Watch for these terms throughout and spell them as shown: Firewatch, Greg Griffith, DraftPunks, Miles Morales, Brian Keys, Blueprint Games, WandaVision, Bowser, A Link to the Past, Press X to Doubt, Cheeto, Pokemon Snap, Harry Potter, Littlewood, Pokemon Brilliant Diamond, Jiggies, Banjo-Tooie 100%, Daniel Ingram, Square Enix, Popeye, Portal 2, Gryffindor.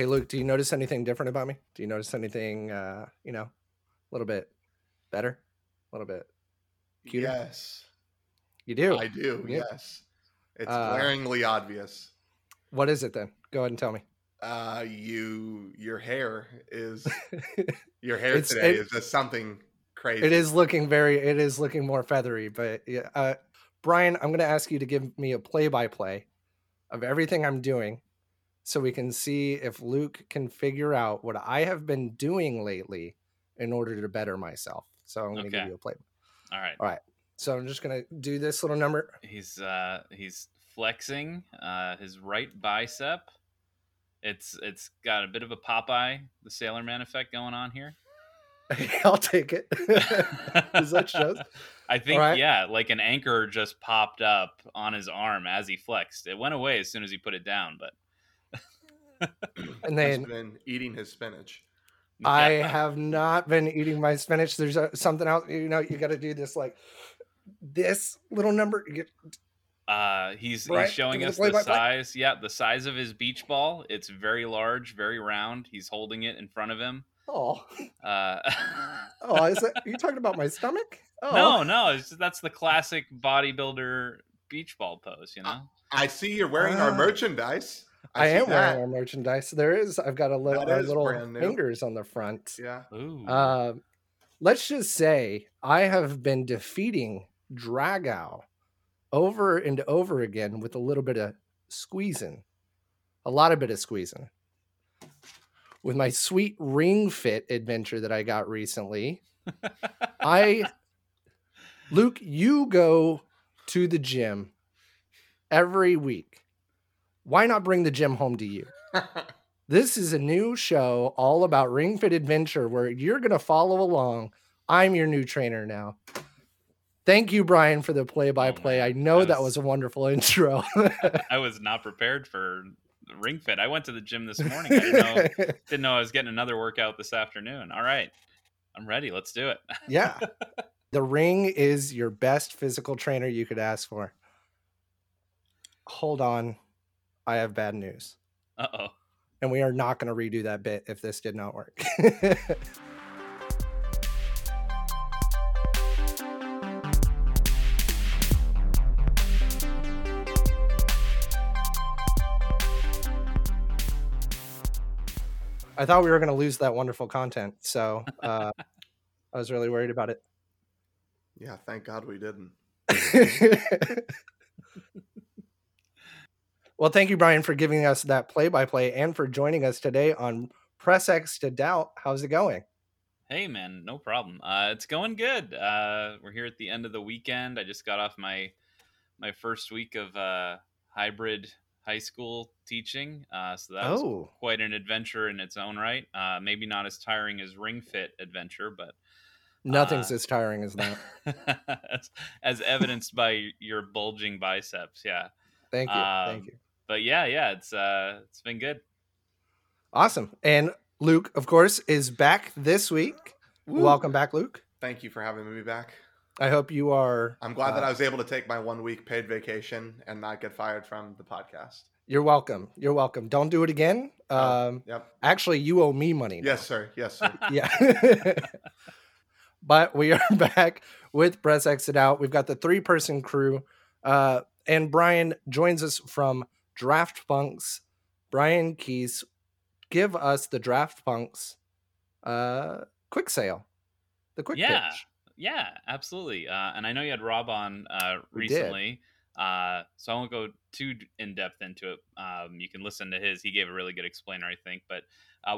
Hey, Luke, do you notice anything different about me? Do you notice anything, you know, a little bit better, a little bit cuter? Yes. You do? I do, yeah. Yes. It's glaringly obvious. What is it then? Go ahead and tell me. Your hair today is just something crazy. It is looking more feathery, but Brian, I'm going to ask you to give me a play-by-play of everything I'm doing so we can see if Luke can figure out what I have been doing lately in order to better myself. So I'm going to give you a play. All right. So I'm just going to do this little number. He's flexing his right bicep. It's got a bit of a Popeye, the Sailor Man effect going on here. I'll take it. Is that just? I think, right. Yeah, like an anchor just popped up on his arm as he flexed. It went away as soon as he put it down, but. And then been eating his spinach. I have not been eating my spinach. There's something else, you know, you got to do this, like this little number. He's showing us the size. Yeah, the size of his beach ball. It's very large, very round. He's holding it in front of him. Oh. Are you talking about my stomach? Oh. No. That's the classic bodybuilder beach ball pose, you know? I see you're wearing our merchandise. I am wearing our merchandise. There is. I've got little fingers on the front. Yeah. Ooh. Let's just say I have been defeating Dragao over and over again with a lot of bit of squeezing. With my sweet Ring Fit adventure that I got recently, Luke, you go to the gym every week. Why not bring the gym home to you? This is a new show all about Ring Fit Adventure where you're going to follow along. I'm your new trainer now. Thank you, Brian, for the play-by-play. I know that was a wonderful intro. I was not prepared for Ring Fit. I went to the gym this morning. I didn't know I was getting another workout this afternoon. All right, I'm ready. Let's do it. Yeah. The Ring is your best physical trainer you could ask for. Hold on. I have bad news. Uh-oh. And we are not going to redo that bit if this did not work. I thought we were going to lose that wonderful content, so I was really worried about it. Yeah, thank God we didn't. Well, thank you, Brian, for giving us that play-by-play and for joining us today on Press X to Doubt. How's it going? Hey, man, no problem. It's going good. We're here at the end of the weekend. I just got off my first week of hybrid high school teaching, so that was quite an adventure in its own right. Maybe not as tiring as Ring Fit Adventure, but nothing's as tiring as that, as evidenced by your bulging biceps. Yeah, thank you. But yeah, it's been good. Awesome, and Luke, of course, is back this week. Woo. Welcome back, Luke. Thank you for having me back. I hope you are. I'm glad that I was able to take my 1 week paid vacation and not get fired from the podcast. You're welcome. Don't do it again. Yep. Actually, you owe me money now. Yes, sir. Yeah. But we are back with Press Exit Out. We've got the 3-person crew. And Brian joins us from DraftPunks. Brian Keys, give us the DraftPunks quick sale. The quick pitch. Yeah, absolutely. And I know you had Rob on recently, so I won't go too in-depth into it. You can listen to his. He gave a really good explainer, I think. But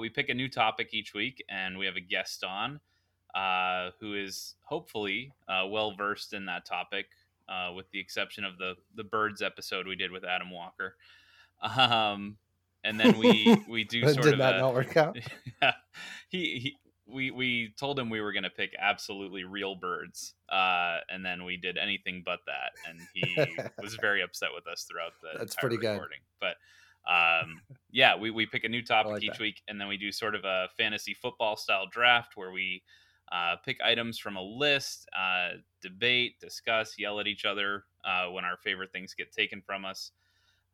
we pick a new topic each week, and we have a guest on who is hopefully well-versed in that topic, with the exception of the Birds episode we did with Adam Walker. And then we do sort of... Did that not work out? Yeah. We told him we were going to pick absolutely real birds, and then we did anything but that, and he was very upset with us throughout the entire recording. Good. But yeah, we pick a new topic each week, and then we do sort of a fantasy football style draft where we pick items from a list, debate, discuss, yell at each other when our favorite things get taken from us.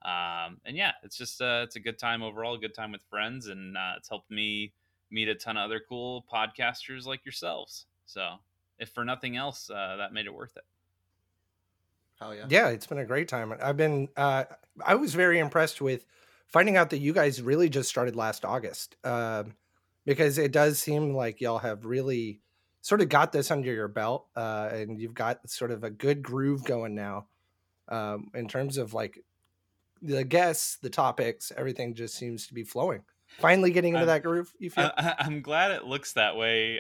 And yeah, it's just it's a good time overall, a good time with friends, and it's helped me meet a ton of other cool podcasters like yourselves. So if for nothing else, that made it worth it. Hell yeah. Yeah, it's been a great time. I've been I was very impressed with finding out that you guys really just started last August, because it does seem like y'all have really sort of got this under your belt, and you've got sort of a good groove going now, in terms of like the guests, the topics, everything just seems to be flowing. Finally getting into that groove, you feel? I'm glad it looks that way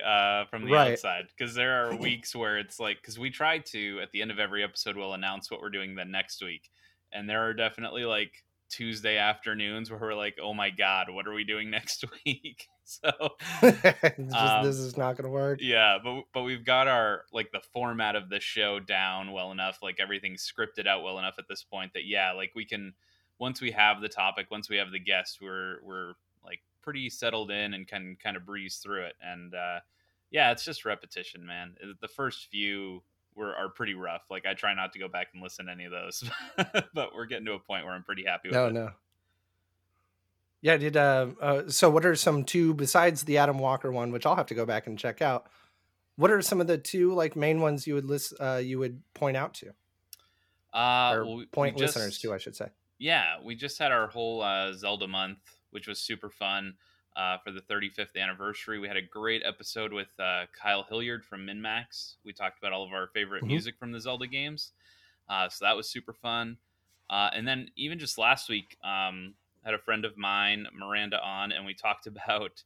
from the outside, because there are weeks where it's like, because we try to, at the end of every episode, we'll announce what we're doing the next week. And there are definitely like Tuesday afternoons where we're like, oh my God, what are we doing next week? So this is not going to work. Yeah, but we've got our like the format of the show down well enough, like everything's scripted out well enough at this point that, yeah, like we can, once we have the topic, once we have the guest, we're like pretty settled in and can kind of breeze through it. And yeah, it's just repetition, man. The first few are pretty rough. Like I try not to go back and listen to any of those, but we're getting to a point where I'm pretty happy with it. No. Yeah, did so what are some two besides the Adam Walker one, which I'll have to go back and check out? What are some of the two like main ones you would list you would point out to? Listeners to, I should say. Yeah, we just had our whole Zelda month, which was super fun for the 35th anniversary. We had a great episode with Kyle Hilliard from MinMax. We talked about all of our favorite music from the Zelda games. So that was super fun. And then even just last week, had a friend of mine, Miranda, on, and we talked about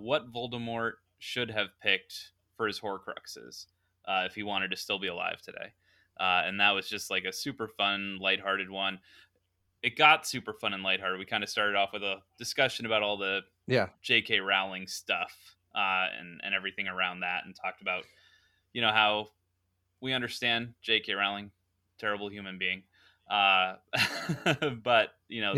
what Voldemort should have picked for his Horcruxes if he wanted to still be alive today. And that was just like a super fun, lighthearted one. It got super fun and lighthearted. We kind of started off with a discussion about all the J.K. Rowling stuff and everything around that, and talked about, you know, how we understand J.K. Rowling, terrible human being. But you know,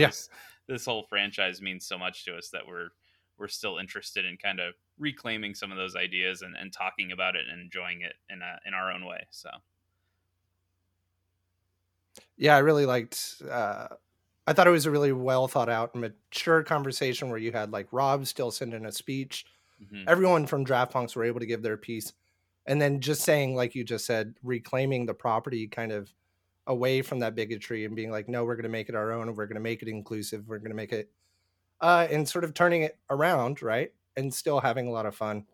this whole franchise means so much to us that we're still interested in kind of reclaiming some of those ideas and talking about it and enjoying it in our own way. So. Yeah, I really liked, I thought it was a really well thought out and mature conversation where you had like Rob still sending a speech. Mm-hmm. Everyone from DraftPunks were able to give their piece, and then just saying, like you just said, reclaiming the property kind of away from that bigotry and being like, no, we're going to make it our own. We're going to make it inclusive. We're going to make it and sort of turning it around. Right. And still having a lot of fun.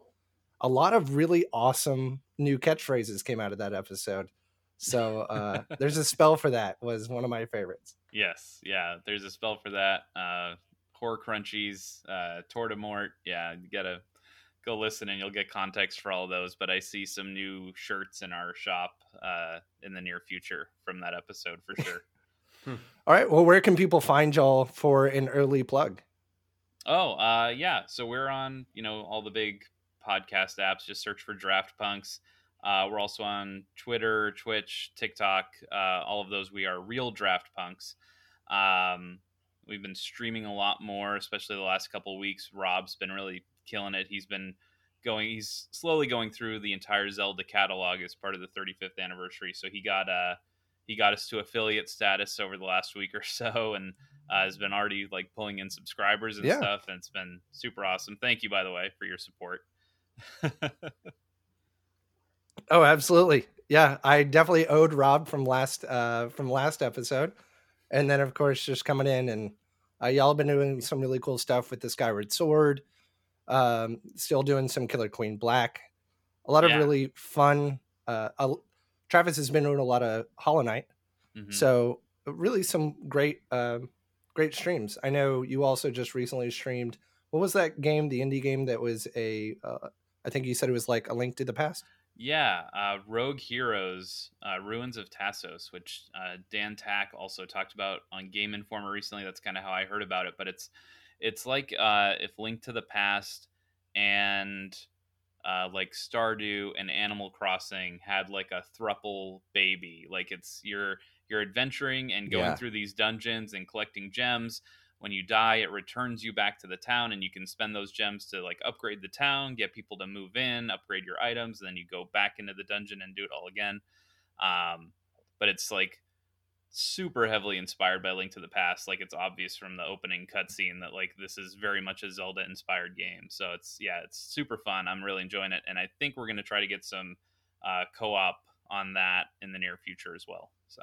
A lot of really awesome new catchphrases came out of that episode. So there's a spell for that was one of my favorites. Yes. Yeah. There's a spell for that. Horcrunchies, Tortimort. Yeah. You got to go listen and you'll get context for all of those, but I see some new shirts in our shop in the near future from that episode for sure. All right, well, where can people find y'all for an early plug? So we're on, you know, all the big podcast apps. Just search for DraftPunks. We're also on Twitter, Twitch, TikTok, all of those. We are Real DraftPunks. We've been streaming a lot more, especially the last couple of weeks. Rob's been really killing it. He's slowly going through the entire Zelda catalog as part of the 35th anniversary. So he got us to affiliate status over the last week or so, and has been already like pulling in subscribers and stuff. And it's been super awesome. Thank you, by the way, for your support. Oh, absolutely. Yeah. I definitely owed Rob from last episode. And then of course, just coming in and y'all have been doing some really cool stuff with the Skyward Sword. Still doing some Killer Queen Black, a lot of really fun. Travis has been doing a lot of Hollow Knight, so really some great streams. I know you also just recently streamed. What was that game? The indie game that was I think you said it was like A Link to the Past. Yeah, Rogue Heroes, Ruins of Tassos, which Dan Tack also talked about on Game Informer recently. That's kind of how I heard about it, but it's like if Link to the Past and like Stardew and Animal Crossing had like a thruple baby. Like it's you're adventuring and going through these dungeons and collecting gems. When you die, it returns you back to the town, and you can spend those gems to like upgrade the town, get people to move in, upgrade your items, and then you go back into the dungeon and do it all again. But it's like super heavily inspired by Link to the Past. Like, it's obvious from the opening cutscene that, like, this is very much a Zelda inspired game. So it's, yeah, it's super fun. I'm really enjoying it. And I think we're going to try to get some co-op on that in the near future as well. So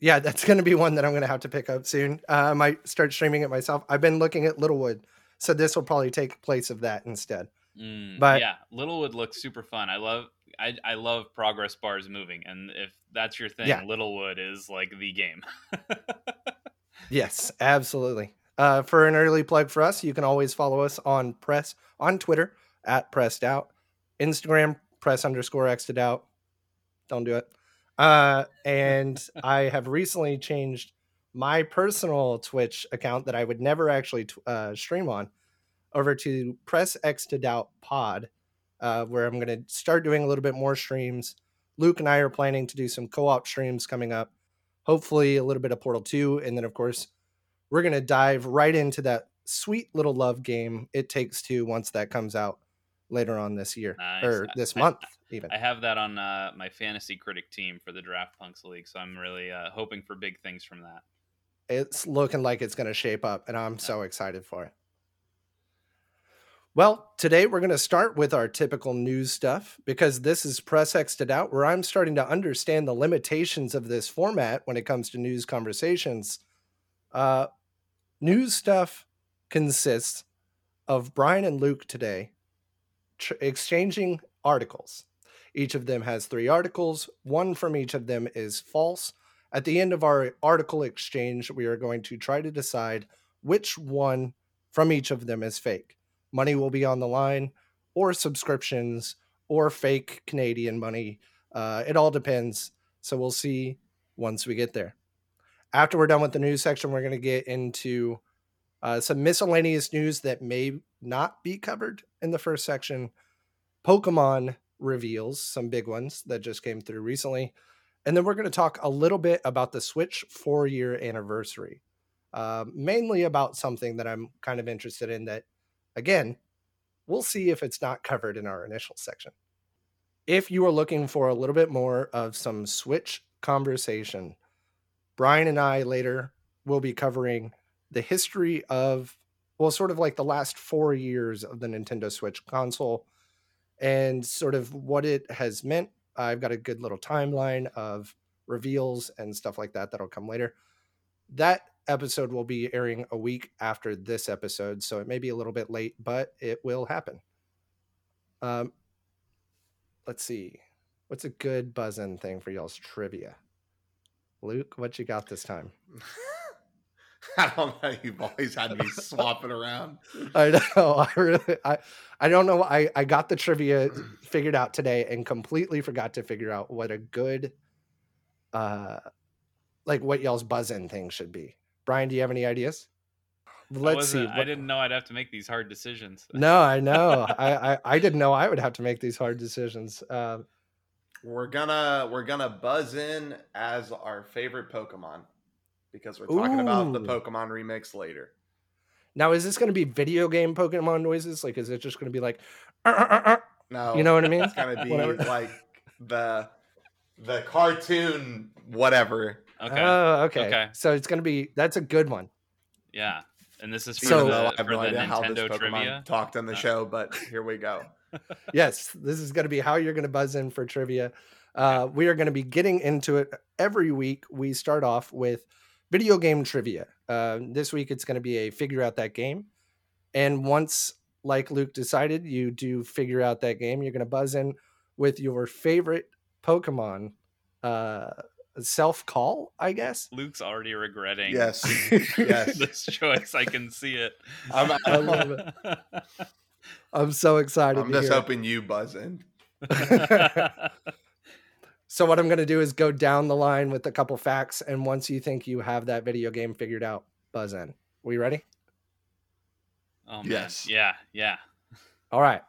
yeah, that's going to be one that I'm going to have to pick up soon. I might start streaming it myself. I've been looking at Littlewood, so this will probably take place of that instead. But yeah, Littlewood looks super fun. I love progress bars moving, and if that's your thing, yeah, Littlewood is like the game. Yes, absolutely. For an early plug for us, you can always follow us on Twitter at Press Doubt, Instagram Press_X to Doubt. Don't do it. And I have recently changed my personal Twitch account that I would never actually stream on over to Press X to Doubt Pod, where I'm going to start doing a little bit more streams. Luke and I are planning to do some co-op streams coming up, hopefully a little bit of Portal 2. And then, of course, we're going to dive right into that sweet little love game It Takes Two once that comes out later on this year. Nice. Or this month, even. I have that on my fantasy critic team for the DraftPunks League, so I'm really hoping for big things from that. It's looking like it's going to shape up, and I'm so excited for it. Well, today we're going to start with our typical news stuff, because this is Press X to Doubt, where I'm starting to understand the limitations of this format when it comes to news conversations. News stuff consists of Brian and Luke today exchanging articles. Each of them has 3 articles. One from each of them is false. At the end of our article exchange, we are going to try to decide which one from each of them is fake. Money will be on the line, or subscriptions, or fake Canadian money. It all depends. So we'll see once we get there. After we're done with the news section, we're going to get into some miscellaneous news that may not be covered in the first section. Pokemon reveals, some big ones that just came through recently. And then we're going to talk a little bit about the Switch 4-year anniversary, mainly about something that I'm kind of interested in that, again, we'll see if it's not covered in our initial section. If you are looking for a little bit more of some Switch conversation, Brian and I later will be covering the history of, well, sort of like the last 4 years of the Nintendo Switch console and sort of what it has meant. I've got a good little timeline of reveals and stuff like that that'll come later. That episode will be airing a week after this episode, so it may be a little bit late, but it will happen. Let's see. What's a good buzzin' thing for y'all's trivia? Luke, what you got this time? I don't know. You've always had me swapping around. I know. I don't know. I got the trivia figured out today and completely forgot to figure out what a good, like what y'all's buzz-in thing should be. Brian, do you have any ideas? Let's see. I didn't know I'd have to make these hard decisions. No, I know. I didn't know I would have to make these hard decisions. We're gonna buzz in as our favorite Pokemon, because we're talking about the Pokemon remix later. Now, is this going to be video game Pokemon noises? Like, is it just going to be like, no, you know what I mean? It's going to be like the cartoon, whatever. Okay. Oh, okay. So it's going to be, that's a good one. Yeah. And this is I have no idea Nintendo how this Pokemon trivia talked on the show, but here we go. Yes. This is going to be how you're going to buzz in for trivia. We are going to be getting into it every week. We start off with video game trivia. This week, it's going to be a figure out that game. And once, like Luke decided, you do figure out that game, you're going to buzz in with your favorite Pokemon self-call, I guess. Luke's already regretting yes. this choice. I can see it. I love it. I'm so excited. I'm just hoping you buzz in. So what I'm going to do is go down the line with a couple facts, and once you think you have that video game figured out, buzz in. We ready? Oh, man. Yes. Yeah. All right.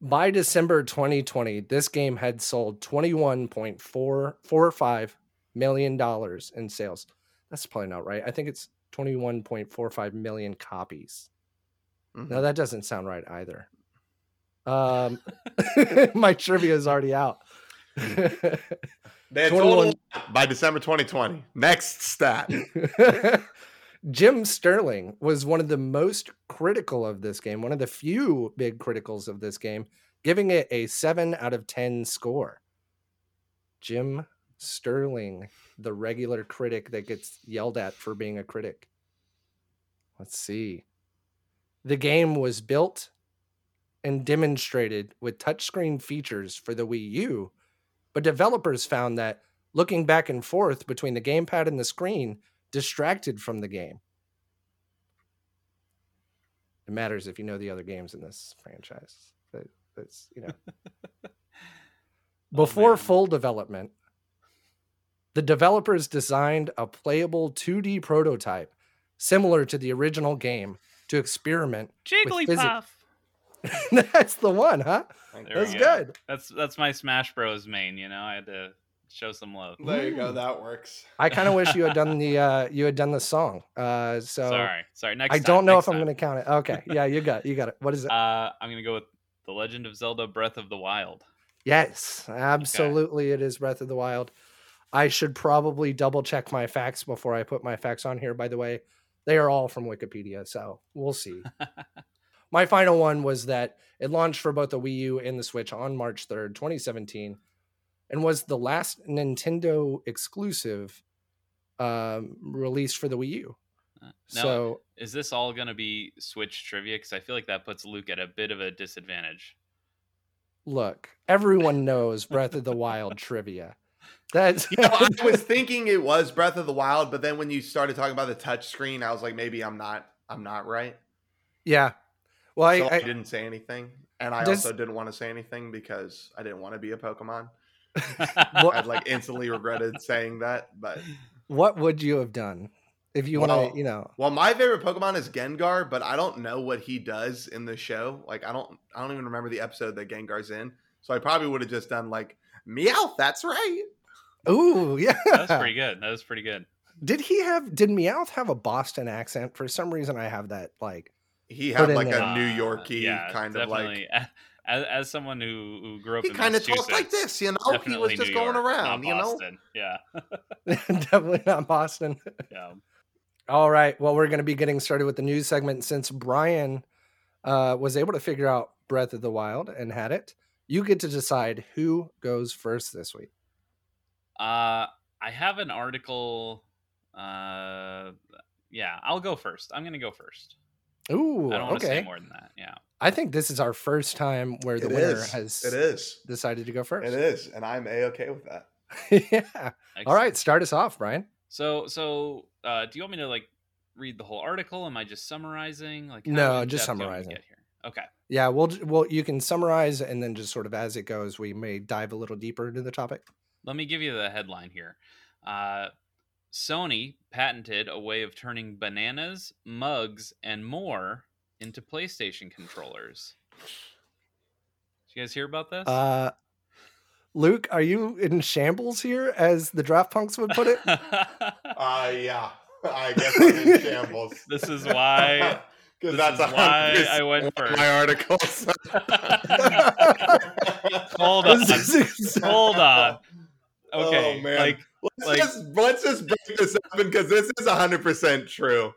By December 2020, this game had sold $21.445 million in sales. That's probably not right. I think it's 21.45 million copies. Mm-hmm. No, that doesn't sound right either. My trivia is already out. That's all by December 2020. Next stat. Jim Sterling was one of the most critical of this game, one of the few big criticals of this game, giving it a 7 out of 10 score. Jim Sterling, the regular critic that gets yelled at for being a critic. Let's see. The game was built and demonstrated with touchscreen features for the Wii U, but developers found that looking back and forth between the gamepad and the screen distracted from the game. It matters if you know the other games in this franchise. That's, you know. Before full development, the developers designed a playable 2D prototype similar to the original game to experiment with physics. That's the one, huh? That's good. That's my Smash Bros main, you know. I had to show some love. There you go. That works. I kind of wish you had done the song. So sorry. Next, I don't know if I'm gonna count it. Okay, yeah, you got it. What is it? I'm gonna go with The Legend of Zelda: Breath of the Wild. Yes, absolutely, okay. It is Breath of the Wild. I should probably double check my facts before I put my facts on here. By the way, they are all from Wikipedia, so we'll see. My final one was that it launched for both the Wii U and the Switch on March 3rd, 2017, and was the last Nintendo exclusive released for the Wii U. Now, so, is this all going to be Switch trivia? Because I feel like that puts Luke at a bit of a disadvantage. Look, everyone knows Breath of the Wild trivia. That's I was thinking it was Breath of the Wild, but then when you started talking about the touch screen, I was like, maybe I'm not right. Yeah. Well, I didn't say anything, and I also didn't want to say anything because I didn't want to be a Pokemon. I'd instantly regretted saying that. But what would you have done if you want to? You know. Well, my favorite Pokemon is Gengar, but I don't know what he does in the show. I don't even remember the episode that Gengar's in. So I probably would have just done Meowth. That's right. Ooh, yeah. That was pretty good. Did Meowth have a Boston accent? For some reason, I have that He had a New Yorkie kind of as someone who grew up in Massachusetts. He kind of talked like this, you know. He was just going around, you know. Yeah. Definitely not Boston. Yeah. All right. Well, we're going to be getting started with the news segment. Since Brian was able to figure out Breath of the Wild and had it, you get to decide who goes first this week. I have an article. Yeah, I'll go first. I'm going to go first. Ooh, I don't want to say more than that. Yeah, I think this is our first time where the winner has decided to go first. It is, and I'm A-okay with that. Yeah. Excellent. All right, start us off, Brian. So, do you want me to read the whole article? Am I just summarizing? No, just summarizing. Get here? Okay. Yeah, we'll you can summarize, and then just sort of as it goes, we may dive a little deeper into the topic. Let me give you the headline here. Sony patented a way of turning bananas, mugs, and more into PlayStation controllers. Did you guys hear about this? Luke, are you in shambles here, as the DraftPunks would put it? Yeah, I guess I'm in shambles. This is why. Because that's why I went first. My articles. Hold on. Okay, oh, man. Let's just break this up, because this is 100% true.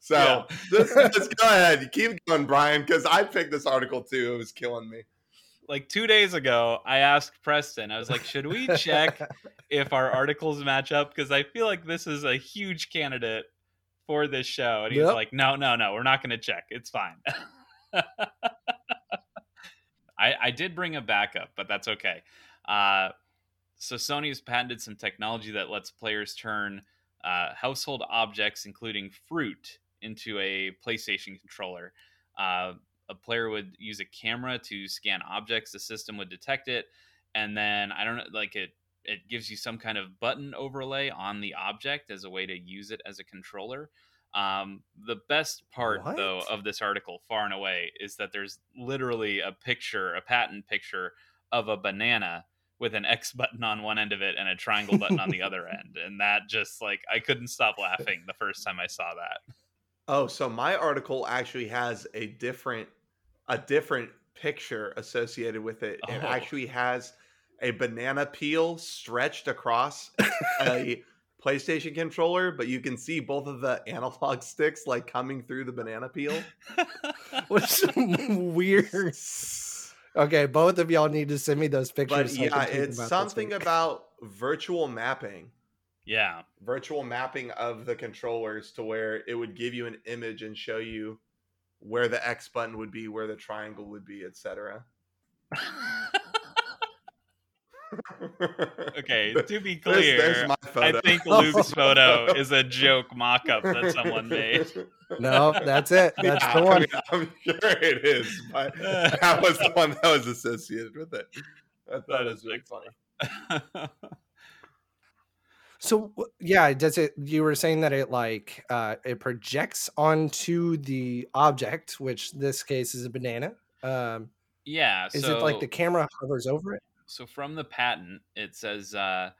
So yeah. Just go ahead. Keep going, Brian, because I picked this article too. It was killing me. 2 days ago, I asked Preston, I was like, should we check if our articles match up? Because I feel like this is a huge candidate for this show. And he's like, no, we're not going to check. It's fine. I did bring a backup, but that's okay. So Sony has patented some technology that lets players turn household objects, including fruit, into a PlayStation controller. A player would use a camera to scan objects. The system would detect it. And then, I don't know, it gives you some kind of button overlay on the object as a way to use it as a controller. The best part, though, of this article, far and away, is that there's literally a patent picture of a banana with an X button on one end of it and a triangle button on the other end. And that just I couldn't stop laughing the first time I saw that. Oh, so my article actually has a different picture associated with it. It actually has a banana peel stretched across a PlayStation controller, but you can see both of the analog sticks like coming through the banana peel. What's weird. Okay, both of y'all need to send me those pictures. But so yeah, it's about something about virtual mapping. Yeah. Virtual mapping of the controllers to where it would give you an image and show you where the X button would be, where the triangle would be, etc. Okay, to be clear, there's my photo. I think Luke's photo is a joke mock-up that someone made. No, that's it. That's the one. I mean, I'm sure it is. But that was the one that was associated with it. I thought that is really funny. So yeah, does it? You were saying that it like it projects onto the object, which in this case is a banana. Yeah. Is it like the camera hovers over it? So from the patent, it says a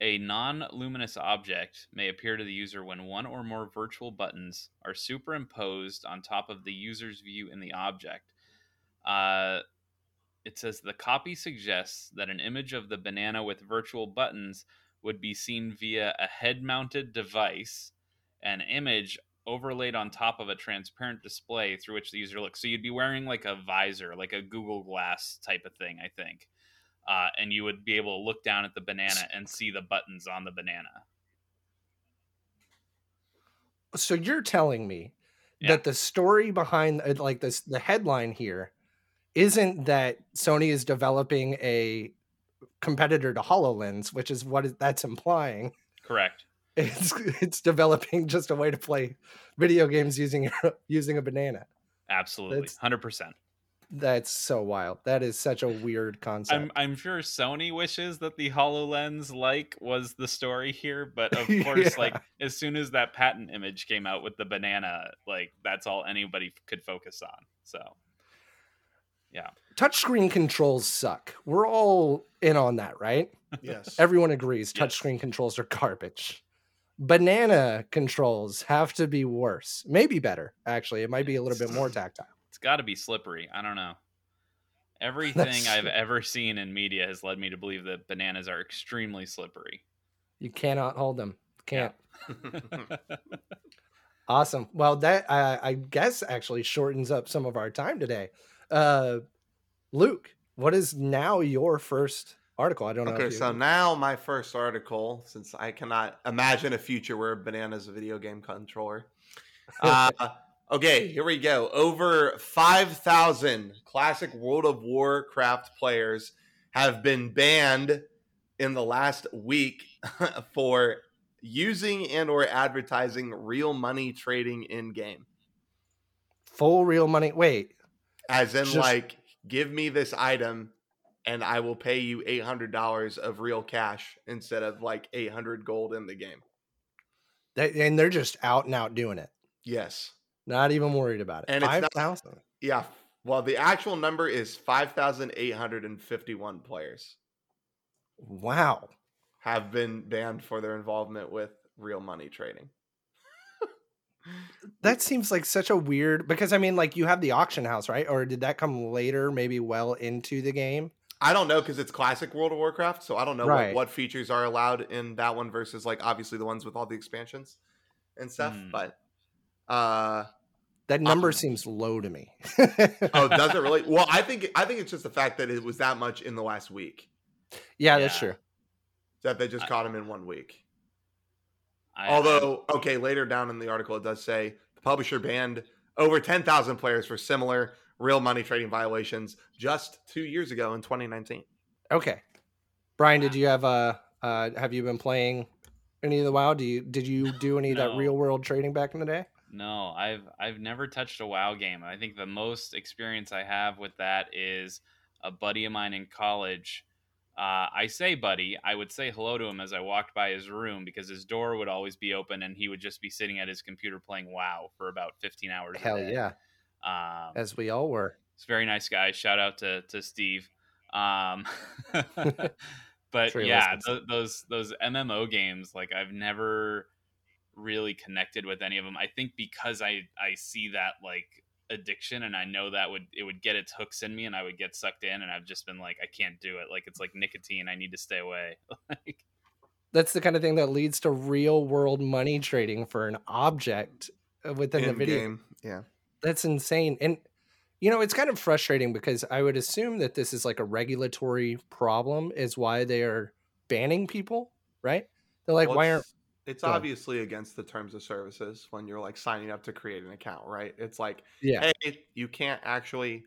non-luminous object may appear to the user when one or more virtual buttons are superimposed on top of the user's view in the object. It says the copy suggests that an image of the banana with virtual buttons would be seen via a head-mounted device, an image overlaid on top of a transparent display through which the user looks. So you'd be wearing like a visor, like a Google Glass type of thing, I think. And you would be able to look down at the banana and see the buttons on the banana. So you're telling me that the story behind like this, the headline here isn't that Sony is developing a competitor to HoloLens, which is what that's implying. Correct. It's developing just a way to play video games using a banana. Absolutely. 100%. That's so wild. That is such a weird concept. I'm sure Sony wishes that the HoloLens like was the story here, but of course, like as soon as that patent image came out with the banana, like that's all anybody could focus on. So yeah. Touchscreen controls suck. We're all in on that, right? Yes. Everyone agrees touchscreen controls are garbage. Banana controls have to be worse. Maybe better, actually. It might be a little bit more tactile. It's got to be slippery. I don't know. Everything I've ever seen in media has led me to believe that bananas are extremely slippery. You cannot hold them. Can't. Yeah. Awesome. Well, that I guess actually shortens up some of our time today. Luke, what is now your first article? I don't know. Okay, so now my first article, since I cannot imagine a future where banana's a video game controller. Okay, here we go. Over 5,000 classic World of Warcraft players have been banned in the last week for using and or advertising real money trading in-game. Full real money? Wait. As in, like, give me this item and I will pay you $800 of real cash instead of, like, 800 gold in the game. And they're just out and out doing it. Yes. Not even worried about it. 5,000. Yeah. Well, the actual number is 5,851 players. Wow. Have been banned for their involvement with real money trading. That seems like such a weird, because I mean, like you have the auction house, right? Or did that come later, maybe well into the game? I don't know, because it's classic World of Warcraft. So I don't know what features are allowed in that one versus like obviously the ones with all the expansions and stuff. But that number seems low to me. Oh, does it really? Well, I think it's just the fact that it was that much in the last week. Yeah. That's true. That they just caught him in 1 week. Although, okay, later down in the article, it does say the publisher banned over 10,000 players for similar real money trading violations just 2 years ago in 2019. Okay. Brian, did you have you been playing any of the WoW? Did you do any of that real world trading back in the day? No, I've never touched a WoW game. I think the most experience I have with that is a buddy of mine in college. I say buddy, I would say hello to him as I walked by his room because his door would always be open and he would just be sitting at his computer playing WoW for about 15 hours a day. Hell yeah. As we all were. It's a very nice guy. Shout out to Steve. But yeah, those MMO games, like I've never really connected with any of them. I think because I see that like addiction, and I know that would get its hooks in me, and I would get sucked in, and I've just been like, I can't do it. Like, it's like nicotine. I need to stay away. Like, that's the kind of thing that leads to real world money trading for an object within the video game. Yeah, that's insane. And you know, it's kind of frustrating because I would assume that this is like a regulatory problem is why they are banning people, right? They're like, well, why aren't it's obviously against the terms of services when you're like signing up to create an account, right? It's like, yeah, hey, you can't actually,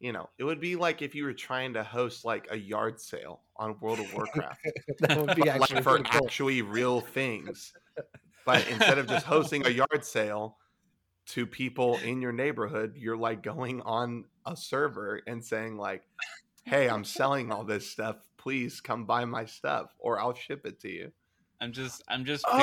you know, it would be like if you were trying to host like a yard sale on World of Warcraft. That would be actually like for actually real things. But instead of just hosting a yard sale to people in your neighborhood, you're like going on a server and saying like, hey, I'm selling all this stuff. Please come buy my stuff or I'll ship it to you. I'm just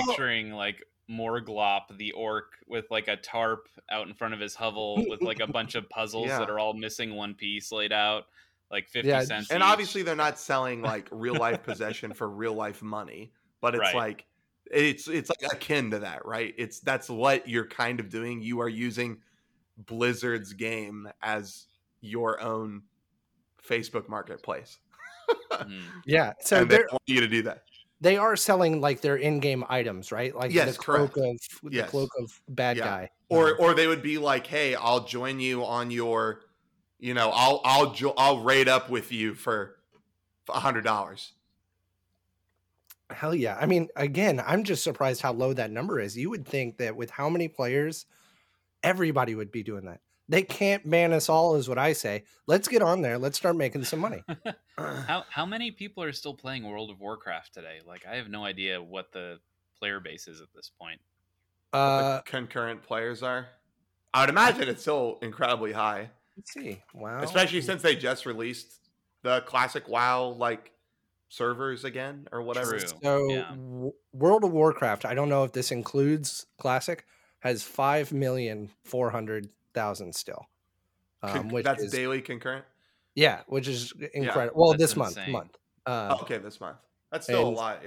picturing like Morglop the orc with like a tarp out in front of his hovel with like a bunch of puzzles that are all missing one piece laid out like 50 cents. And each. Obviously they're not selling like real life possession for real life money, but it's like it's like akin to that, right? It's that's what you're kind of doing. You are using Blizzard's game as your own Facebook marketplace. Yeah, so and they want you to do that. They are selling like their in-game items, right? Like the cloak of bad guy. Or they would be like, "Hey, I'll join you on your, you know, I'll raid up with you for $100." Hell yeah! I mean, again, I'm just surprised how low that number is. You would think that with how many players, everybody would be doing that. They can't ban us all, is what I say. Let's get on there. Let's start making some money. How many people are still playing World of Warcraft today? Like, I have no idea what the player base is at this point. What the concurrent players are? I would imagine it's still incredibly high. Let's see. Wow. Especially since they just released the classic WoW, like, servers again or whatever. True. So, yeah. World of Warcraft, I don't know if this includes Classic, has 5,400,000 still, which that's is, daily concurrent, yeah, which is incredible. Yeah, well, this insane. month, this month, that's still a lot.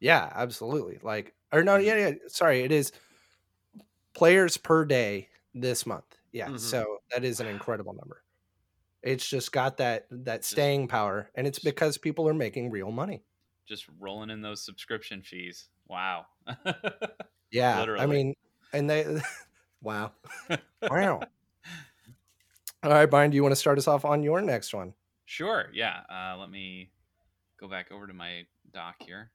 Yeah absolutely. Like, or no, yeah sorry, it is players per day this month. So that is an incredible number. It's just got that staying power, and it's because people are making real money, just rolling in those subscription fees. Wow. Yeah, literally. I mean, and they Wow. All right, Brian, do you want to start us off on your next one? Sure, yeah. Let me go back over to my doc here.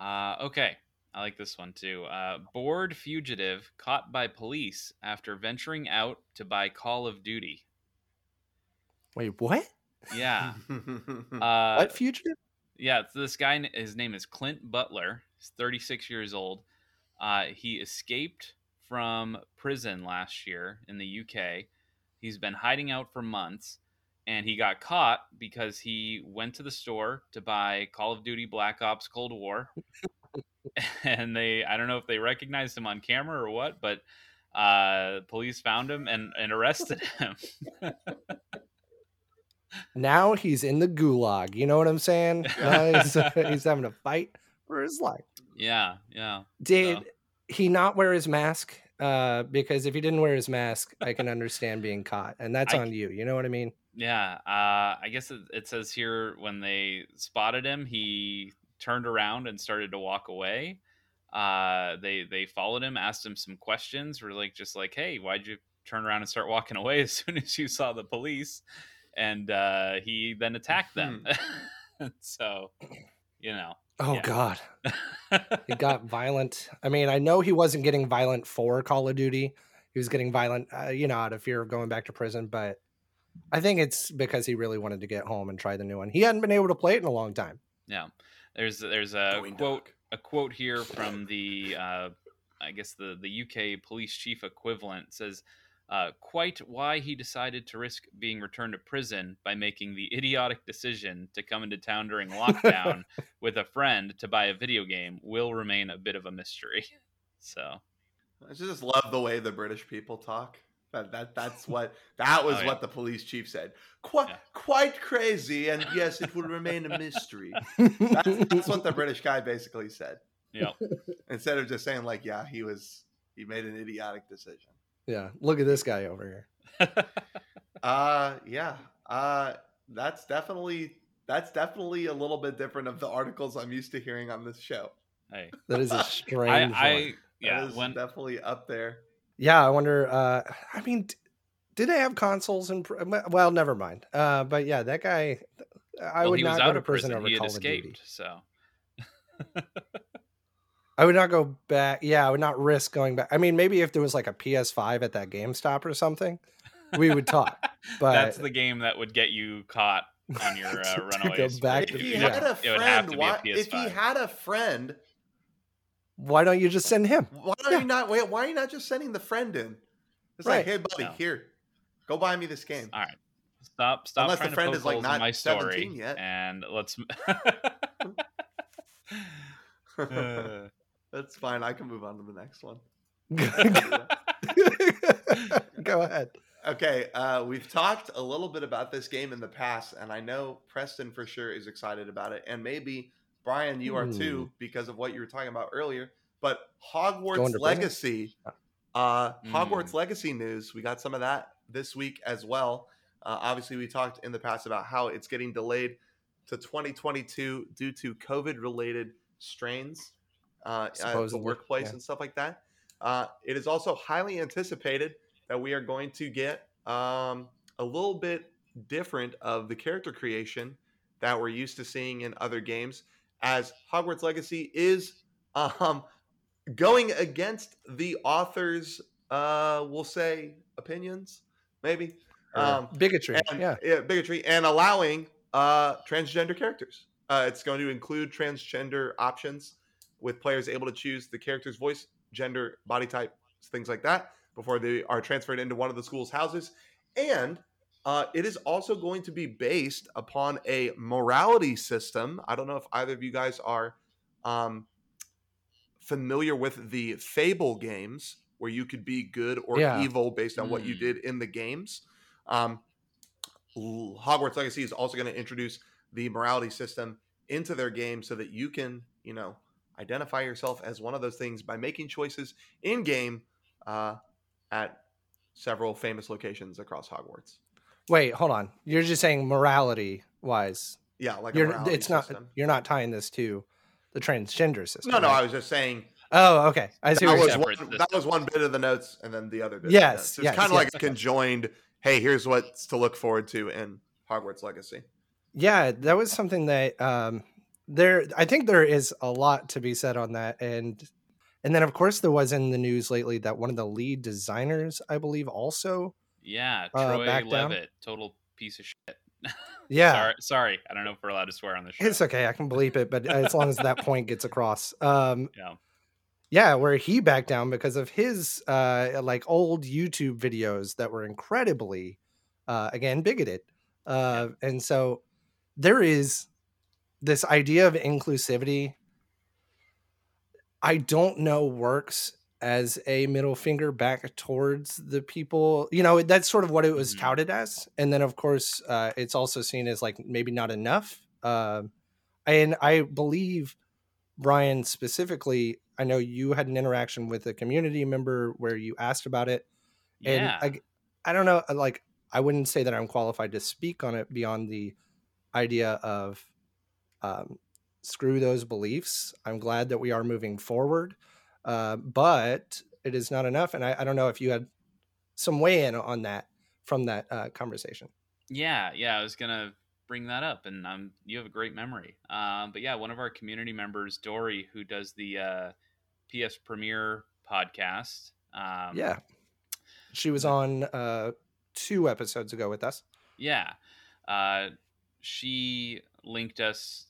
Okay, I like this one too. Bored fugitive caught by police after venturing out to buy Call of Duty. Wait, what? Yeah. What fugitive? Yeah, so this guy, his name is Clint Butler. He's 36 years old. He escaped from prison last year in the UK. He's been hiding out for months, and he got caught because he went to the store to buy Call of Duty Black Ops Cold War. And I don't know if they recognized him on camera or what, but police found him and arrested him. Now he's in the gulag. You know what I'm saying? He's having a fight for his life. Yeah. Did he not wear his mask? Because if he didn't wear his mask, I can understand being caught, and that's on you. You know what I mean? Yeah. I guess it says here when they spotted him, he turned around and started to walk away. They followed him, asked him some questions. Were like, just like, hey, why'd you turn around and start walking away as soon as you saw the police? And he then attacked them. So, you know. Oh, yeah. God. He got violent. I mean, I know he wasn't getting violent for Call of Duty. He was getting violent, out of fear of going back to prison. But I think it's because he really wanted to get home and try the new one. He hadn't been able to play it in a long time. Yeah. There's a quote here from the, I guess, the UK police chief equivalent. It says, quite why he decided to risk being returned to prison by making the idiotic decision to come into town during lockdown with a friend to buy a video game will remain a bit of a mystery. So I just love the way the British people talk. That was what the police chief said. Quite crazy, and yes, it will remain a mystery. That's what the British guy basically said. Yeah. Instead of just saying like, yeah, he made an idiotic decision. Yeah, look at this guy over here. That's definitely a little bit different of the articles I'm used to hearing on this show. Hey, that is a strange one. Yeah, that is definitely up there. Yeah, I wonder. I mean, did they have consoles? And well, never mind. But yeah, that guy. Would he not was go out to prison over he had Call escaped, of Duty. So. I would not go back. Yeah, I would not risk going back. I mean, maybe if there was like a PS5 at that GameStop or something, we would talk. But that's the game that would get you caught on your runaways. If he had a friend, why don't you just send him? Why are you not just sending the friend in? It's like, hey, buddy, here, go buy me this game. All right, stop. Unless the friend is like not my story yet, and let's. That's fine. I can move on to the next one. Go ahead. Okay. We've talked a little bit about this game in the past, and I know Preston for sure is excited about it. And maybe Brian, you are too, because of what you were talking about earlier, but Hogwarts Legacy, Hogwarts Legacy news. We got some of that this week as well. Obviously we talked in the past about how it's getting delayed to 2022 due to COVID related strains at the workplace and stuff like that. It is also highly anticipated that we are going to get a little bit different of the character creation that we're used to seeing in other games, as Hogwarts Legacy is going against the author's, we'll say, opinions, maybe. Bigotry. Bigotry, and allowing transgender characters. It's going to include transgender options, with players able to choose the character's voice, gender, body type, things like that, before they are transferred into one of the school's houses. And it is also going to be based upon a morality system. I don't know if either of you guys are familiar with the Fable games, where you could be good or evil based on what you did in the games. Hogwarts Legacy is also going to introduce the morality system into their game, so that you can, identify yourself as one of those things by making choices in game at several famous locations across Hogwarts. Wait, hold on. You're just saying morality wise. Yeah. Like you're not tying this to the transgender system. No, right? I was just saying. Oh, okay. I see. That was one bit of the notes. And then the other bit. Yes. It's kind of like a conjoined, hey, here's what's to look forward to in Hogwarts Legacy. Yeah, that was something that I think there is a lot to be said on that. And then, of course, there was in the news lately that one of the lead designers, I believe, also. Yeah, Troy Levitt, total piece of shit. Yeah. Sorry, I don't know if we're allowed to swear on this show. It's okay. I can bleep it, but as long as that point gets across. Yeah, where he backed down because of his old YouTube videos that were incredibly, again, bigoted. And so there is this idea of inclusivity. I don't know works as a middle finger back towards the people, that's sort of what it was touted as. And then of course, it's also seen as like, maybe not enough. And I believe Brian specifically, I know you had an interaction with a community member where you asked about it. Yeah. And I don't know, I wouldn't say that I'm qualified to speak on it beyond the idea of screw those beliefs. I'm glad that we are moving forward, but it is not enough. And I don't know if you had some weigh in on that from that conversation. Yeah, I was going to bring that up, and you have a great memory. But yeah, one of our community members, Dory, who does the PS Premiere podcast. She was on... 2 episodes ago with us. She linked us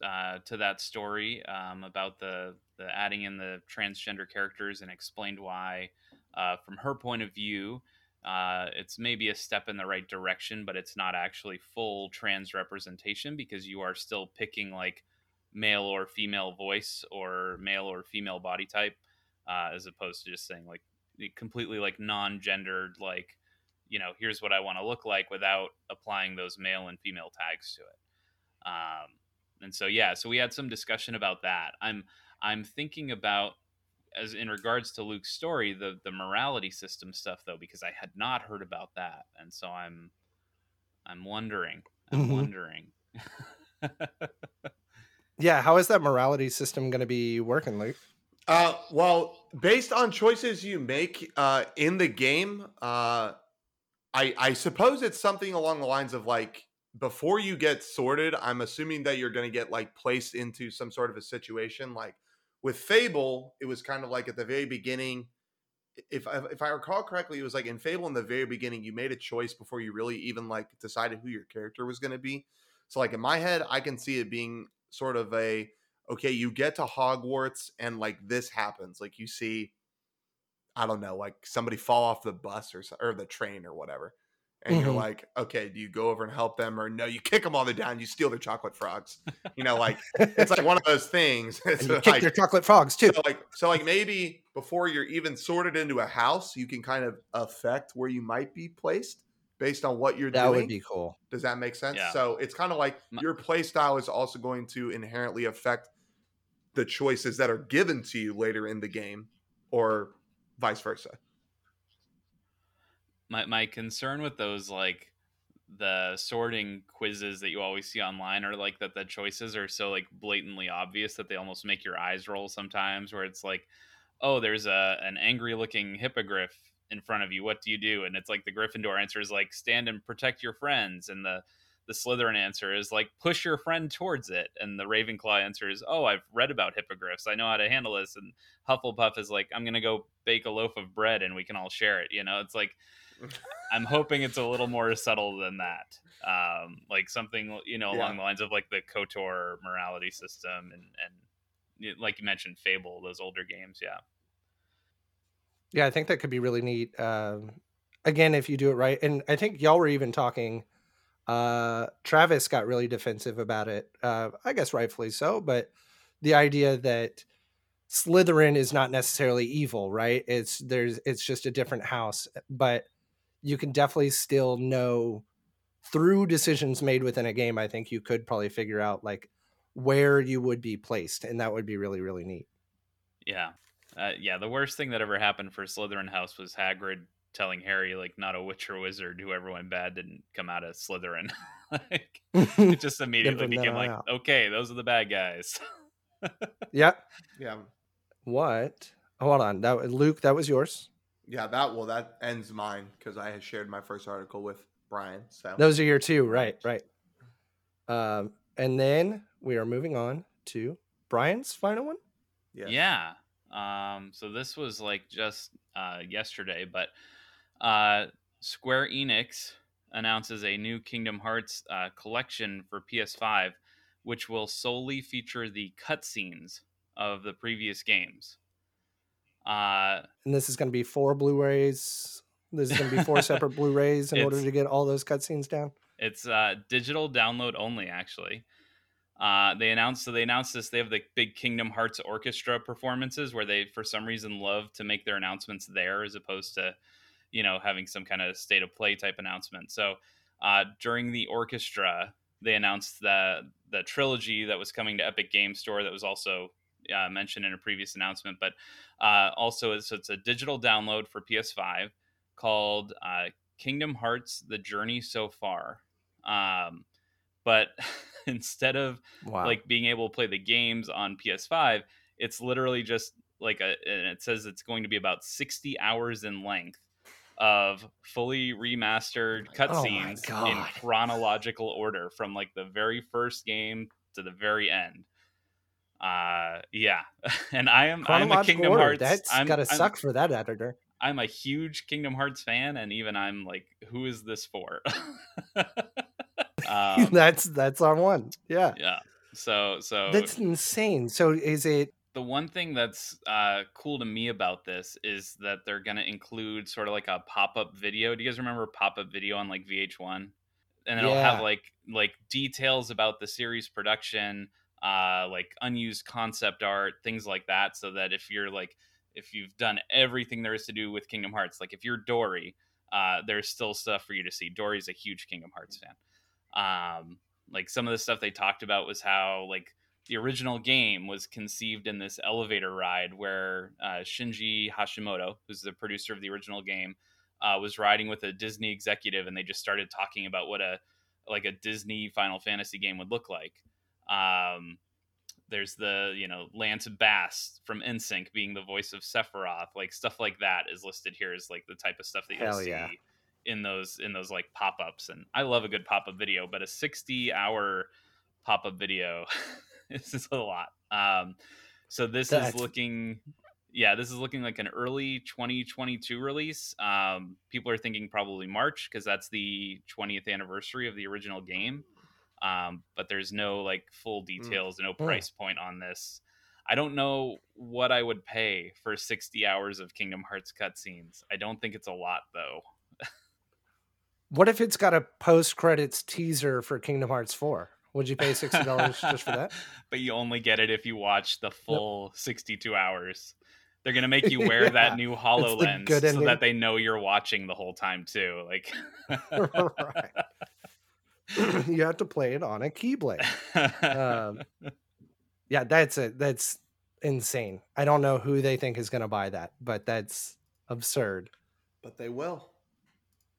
to that story about the adding in the transgender characters, and explained why from her point of view it's maybe a step in the right direction, but it's not actually full trans representation, because you are still picking like male or female voice or male or female body type, as opposed to just saying like completely like non-gendered, like here's what I want to look like, without applying those male and female tags to it. And so we had some discussion about that. I'm thinking about as in regards to Luke's story, the morality system stuff, though, because I had not heard about that, and so I'm wondering. Yeah, how is that morality system going to be working, Luke? Well, based on choices you make in the game, I suppose it's something along the lines of, like, before you get sorted, I'm assuming that you're going to get, like, placed into some sort of a situation. Like with Fable, it was kind of like at the very beginning, if I recall correctly, it was like in Fable in the very beginning, you made a choice before you really even, like, decided who your character was going to be. So, like, in my head, I can see it being sort of a, okay, you get to Hogwarts and, like, this happens. Like, you see, I don't know, like, somebody fall off the bus or the train or whatever. And you're like, okay, do you go over and help them? Or no, you kick them all the way down. You steal their chocolate frogs. You know, like, it's like one of those things. And you kick their chocolate frogs, too. So, maybe before you're even sorted into a house, you can kind of affect where you might be placed based on what you're doing. That would be cool. Does that make sense? Yeah. So it's kind of like your play style is also going to inherently affect the choices that are given to you later in the game, or vice versa. My concern with those, like, the sorting quizzes that you always see online are, like, that the choices are so, like, blatantly obvious that they almost make your eyes roll sometimes, where it's like, oh, there's an angry looking hippogriff in front of you. What do you do? And it's like the Gryffindor answer is like, stand and protect your friends. And the Slytherin answer is like, push your friend towards it. And the Ravenclaw answer is, oh, I've read about hippogriffs. I know how to handle this. And Hufflepuff is like, I'm going to go bake a loaf of bread and we can all share it. You know, it's like, I'm hoping it's a little more subtle than that. Like something, you know, along the lines of like the KOTOR morality system. And like you mentioned, Fable, those older games. Yeah. Yeah. I think that could be really neat. Again, if you do it right. And I think y'all were even talking, Travis got really defensive about it. I guess rightfully so, but the idea that Slytherin is not necessarily evil, right? It's just a different house, but you can definitely still know through decisions made within a game. I think you could probably figure out like where you would be placed, and that would be really, really neat. Yeah. The worst thing that ever happened for Slytherin house was Hagrid telling Harry, like, not a witch or wizard, whoever went bad didn't come out of Slytherin. Like, it just immediately became like, out. Okay, those are the bad guys. Yep. Yeah. What? Hold on. Luke, that was yours. Yeah, that ends mine because I shared my first article with Brian. So those are your two, right. And then we are moving on to Brian's final one. Yeah. So this was like just yesterday, but Square Enix announces a new Kingdom Hearts collection for PS5, which will solely feature the cutscenes of the previous games. And this is going to be 4 Blu-rays. This is going to be 4 separate Blu-rays in order to get all those cutscenes down. It's digital download only, actually. They announced this. They have the big Kingdom Hearts orchestra performances where they, for some reason, love to make their announcements there as opposed to, you know, having some kind of state of play type announcement. So during the orchestra, they announced the trilogy that was coming to Epic Game Store that was also mentioned in a previous announcement. But also, it's a digital download for PS5 called Kingdom Hearts: The Journey So Far. But instead of like being able to play the games on PS5, it's literally just like and it says it's going to be about 60 hours in length of fully remastered cutscenes in chronological order from like the very first game to the very end. And I'm a Kingdom Hearts. That's gotta suck for that editor. I'm a huge Kingdom Hearts fan, and even I'm like, who is this for? That's on one. Yeah. So that's insane. So is it the one thing that's cool to me about this is that they're going to include sort of like a pop-up video. Do you guys remember pop-up video on like VH1? And it'll have like details about the series production, like unused concept art, things like that. So that if you're like, if you've done everything there is to do with Kingdom Hearts, like if you're Dory, there's still stuff for you to see. Dory's a huge Kingdom Hearts fan. Like some of the stuff they talked about was how like the original game was conceived in this elevator ride where Shinji Hashimoto, who's the producer of the original game, was riding with a Disney executive, and they just started talking about what a Disney Final Fantasy game would look like. There's Lance Bass from NSYNC being the voice of Sephiroth, like stuff like that is listed here as like the type of stuff that you'll see in those like pop-ups. And I love a good pop-up video, but a 60-hour pop-up video is a lot. So this is looking like an early 2022 release. People are thinking probably March because that's the 20th anniversary of the original game. But there's no like full details, no price point on this. I don't know what I would pay for 60 hours of Kingdom Hearts cutscenes. I don't think it's a lot though. What if it's got a post-credits teaser for Kingdom Hearts 4? Would you pay $60 just for that? But you only get it if you watch the full 62 hours. They're going to make you wear that new HoloLens so that they know you're watching the whole time too. Like, right. You have to play it on a Keyblade. That's it. That's insane. I don't know who they think is going to buy that, but that's absurd. But they will.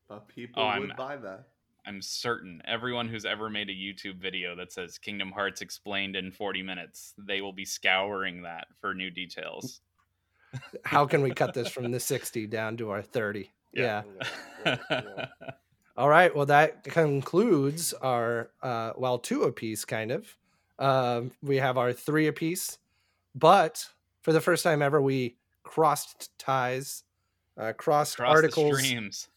But people would buy that. I'm certain everyone who's ever made a YouTube video that says Kingdom Hearts explained in 40 minutes, they will be scouring that for new details. How can we cut this from the 60 down to our 30? Yeah. All right. Well, that concludes our, two apiece kind of. We have our three apiece, but for the first time ever, we crossed ties, crossed articles. Streams.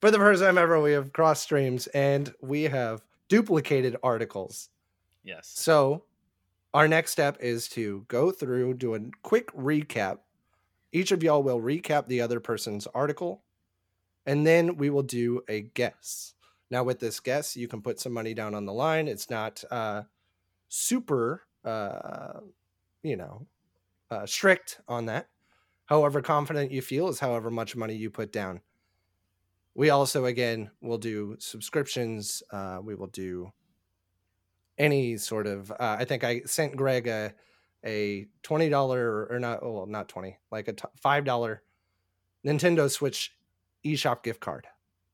For the first time ever, we have crossed streams and we have duplicated articles. Yes. So our next step is to go through, do a quick recap. Each of y'all will recap the other person's article. And then we will do a guess. Now, with this guess, you can put some money down on the line. It's not super, strict on that. However confident you feel is however much money you put down. We also, again, will do subscriptions. We will do any sort of... I think I sent Greg a $20 or not... Well, not 20. Like a $5 Nintendo Switch eShop gift card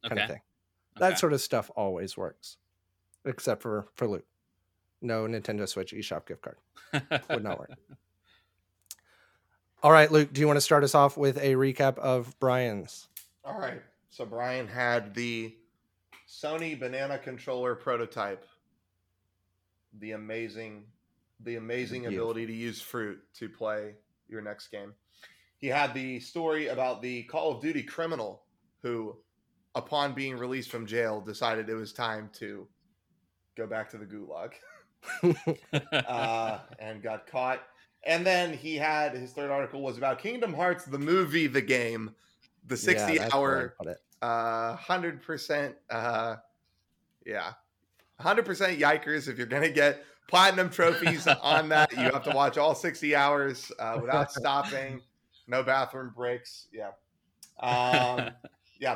kind of thing. Okay. That sort of stuff always works, except for Luke. No Nintendo Switch eShop gift card would not work. All right, Luke, do you want to start us off with a recap of Brian's? All right. So Brian had the Sony Banana Controller prototype. The amazing ability to use fruit to play your next game. He had the story about the Call of Duty criminal who, upon being released from jail, decided it was time to go back to the gulag and got caught. And then he had his third article was about Kingdom Hearts, the movie, the game, the 60-hour, 100%. 100% yikers. If you're going to get platinum trophies on that, you have to watch all 60 hours without stopping. No bathroom breaks. Yeah.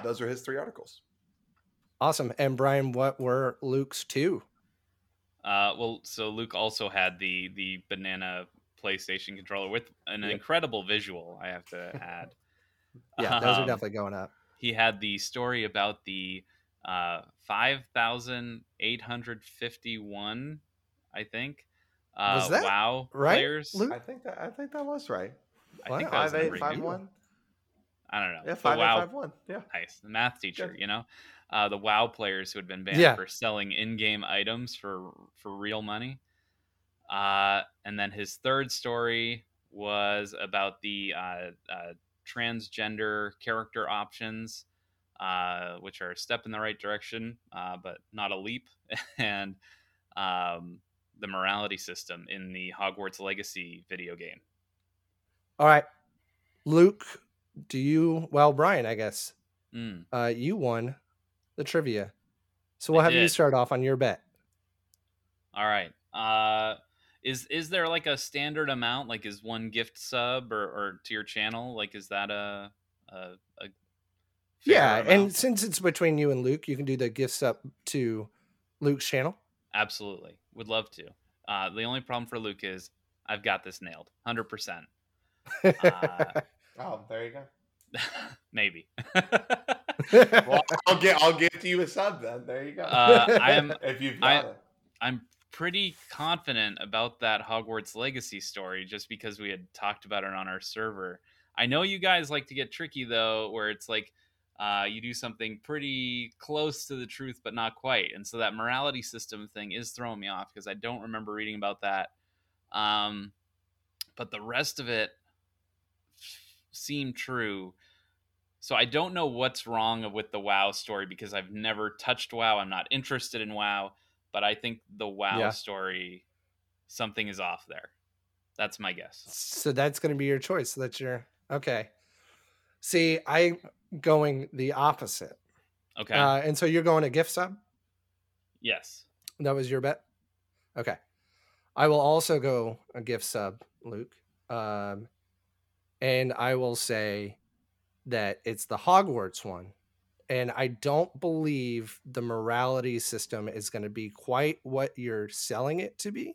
Those are his three articles. Awesome. And Brian, what were Luke's two? So Luke also had the banana PlayStation controller with an incredible visual, I have to add. Those are definitely going up. He had the story about the 5,851, I think. Was that WoW right, players? Luke? I think that was right. I think that was 5,851. I don't know. Yeah, 5,851. Yeah. Nice. The math teacher, you know. The WoW players who had been banned for selling in-game items for real money. And then his third story was about the transgender character options, which are a step in the right direction, but not a leap. And the morality system in the Hogwarts Legacy video game. All right, Luke, Brian, I guess, you won the trivia. So we'll have you start off on your bet. All right. Is there like a standard amount? Like is one gift sub or to your channel? Like, is that a yeah. amount? And since it's between you and Luke, you can do the gifts up to Luke's channel. Absolutely. Would love to. The only problem for Luke is I've got this nailed 100%. Oh, there you go. Maybe. Well, I'll get you a sub then. There you go. I'm pretty confident about that Hogwarts Legacy story just because we had talked about it on our server. I know you guys like to get tricky though, where it's like you do something pretty close to the truth but not quite, and so that morality system thing is throwing me off because I don't remember reading about that. But the rest of it seemed true. So I don't know what's wrong with the WoW story because I've never touched WoW. I'm not interested in WoW, but I think the WoW story, something is off there. That's my guess. So that's going to be your choice. That's your... Okay. See, I'm going the opposite. Okay. And so you're going a gift sub? Yes. That was your bet? Okay. I will also go a gift sub, Luke. And I will say that it's the Hogwarts one. And I don't believe the morality system is going to be quite what you're selling it to be.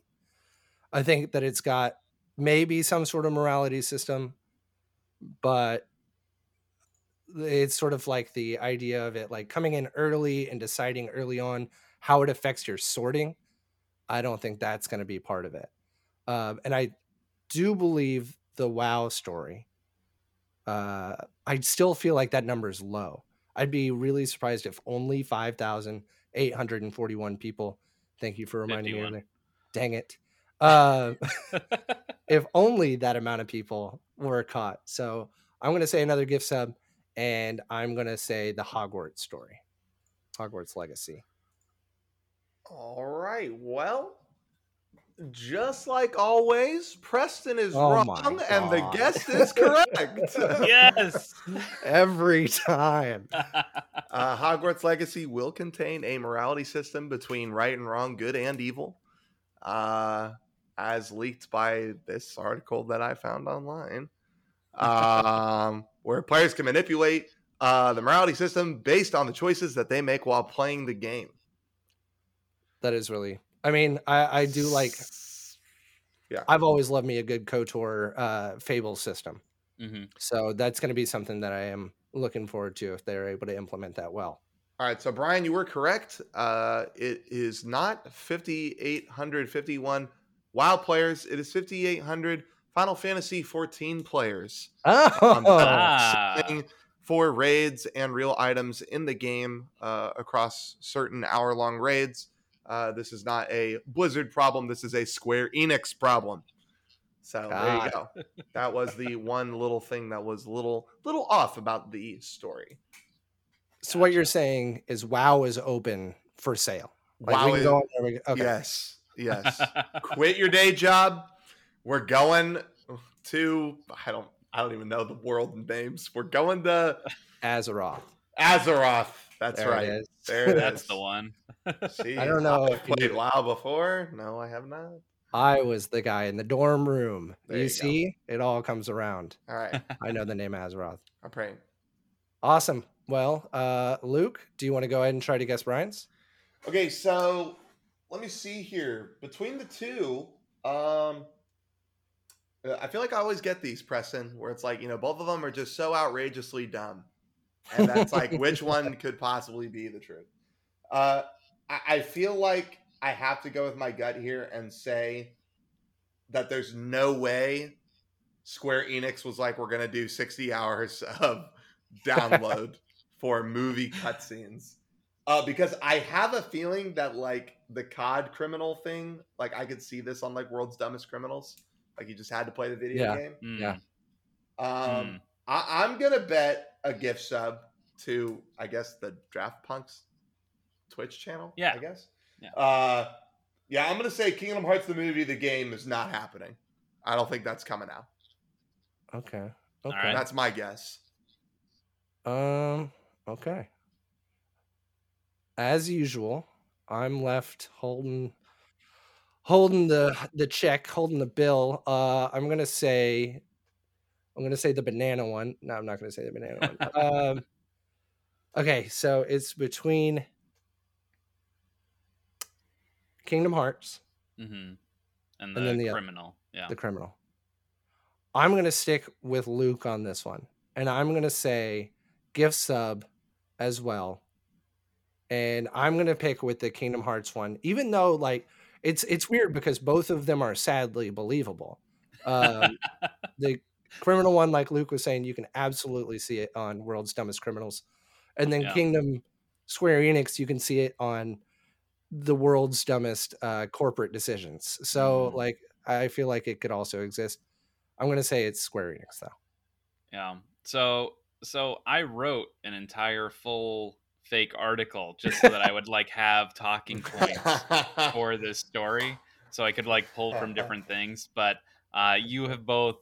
I think that it's got maybe some sort of morality system, but it's sort of like the idea of it, like coming in early and deciding early on how it affects your sorting. I don't think that's going to be part of it. And I do believe the WoW story. I still feel like that number is low. I'd be really surprised if only 5,841 people. Thank you for reminding 51. Me. Dang it. If only that amount of people were caught. So I'm going to say another gift sub, and I'm going to say the Hogwarts story. Hogwarts Legacy. All right. Well, just like always, Preston is wrong and the guest is correct. Yes. Every time. Hogwarts Legacy will contain a morality system between right and wrong, good and evil, as leaked by this article that I found online, where players can manipulate the morality system based on the choices that they make while playing the game. That is really... I mean, I do like... Yeah, I've always loved me a good KOTOR Fable system. Mm-hmm. So that's going to be something that I am looking forward to if they're able to implement that well. All right, so Brian, you were correct. It is not 5,851 WoW players. It is 5,800 Final Fantasy 14 players. For raids and real items in the game across certain hour-long raids. This is not a Blizzard problem. This is a Square Enix problem. So there you go. That was the one little thing that was little off about the story. So what you're saying is WoW is open for sale. Like WoW is open. Okay. Yes. Quit your day job. We're going to I don't even know the world names. We're going to Azeroth. That's there right. It there it That's is. The one. See, I don't know. I've played WoW before. No, I have not. I was the guy in the dorm room. You see, it all comes around. All right. I know the name Azeroth. I'm praying. Awesome. Well, Luke, do you want to go ahead and try to guess Brian's? Okay, so let me see here. Between the two, I feel like I always get these, Preston, where it's like, both of them are just so outrageously dumb. And that's like, which one could possibly be the truth? I feel like I have to go with my gut here and say that there's no way Square Enix was like, we're going to do 60 hours of download for movie cutscenes. Because I have a feeling that like the COD criminal thing, like I could see this on like World's Dumbest Criminals. Like you just had to play the video game. Yeah. I'm going to bet a gift sub to, I guess, the DraftPunks Twitch channel. Yeah, I guess. Yeah. I'm going to say Kingdom Hearts the movie, the game, is not happening. I don't think that's coming out. Okay. All right. That's my guess. Okay. As usual, I'm left holding the check, holding the bill. I'm going to say the banana one. No, I'm not going to say the banana one. Okay, so it's between Kingdom Hearts And then the criminal. Yeah. The criminal. I'm going to stick with Luke on this one. And I'm going to say gift sub as well. And I'm going to pick with the Kingdom Hearts one, even though like it's weird because both of them are sadly believable. The criminal one, like Luke was saying, you can absolutely see it on World's Dumbest Criminals. And then Kingdom Square Enix, you can see it on the world's dumbest corporate decisions. So like, I feel like it could also exist. I'm going to say it's Square Enix though. Yeah. So I wrote an entire full fake article just so that I would like have talking points for this story. So I could like pull from different things, but you have both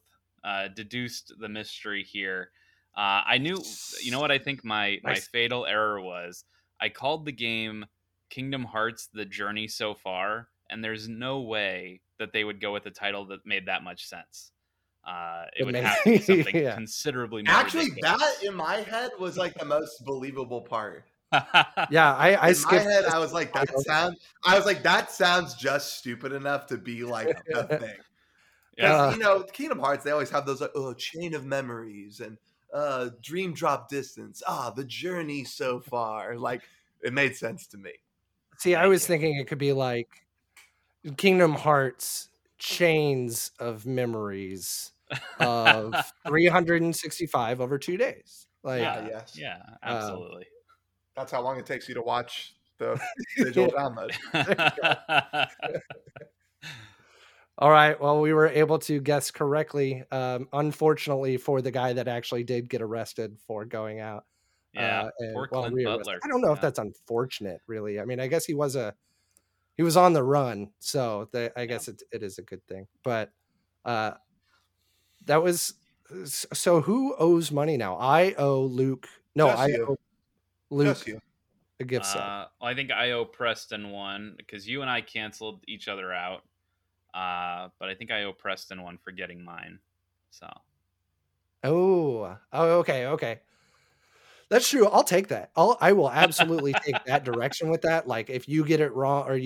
deduced the mystery here. I knew, you know what I think my fatal error was? I called the game Kingdom Hearts The Journey So Far, and there's no way that they would go with a title that made that much sense. It would have to be something considerably more ridiculous. That in my head was like the most believable part. Yeah, I in my head, I was like, that sounds just stupid enough to be like a thing. Yeah. You know, Kingdom Hearts, they always have those like, chain of memories and dream drop distance. The journey so far. Like, it made sense to me. See, I was thinking it could be like Kingdom Hearts chains of memories of 365 over 2 days. Like, yeah, absolutely. That's how long it takes you to watch the digital download. All right. Well, we were able to guess correctly. Unfortunately for the guy that actually did get arrested for going out. Yeah. Butler. I don't know if that's unfortunate, really. I mean, I guess he was on the run. So I guess it is a good thing, but that was, so who owes money now? I owe Luke. No, I owe Luke a gift set. I think I owe Preston one because you and I canceled each other out. But I think I owe Preston one for getting mine. So. Oh, okay. That's true. I'll take that. I will absolutely take that direction with that. Like if you get it wrong or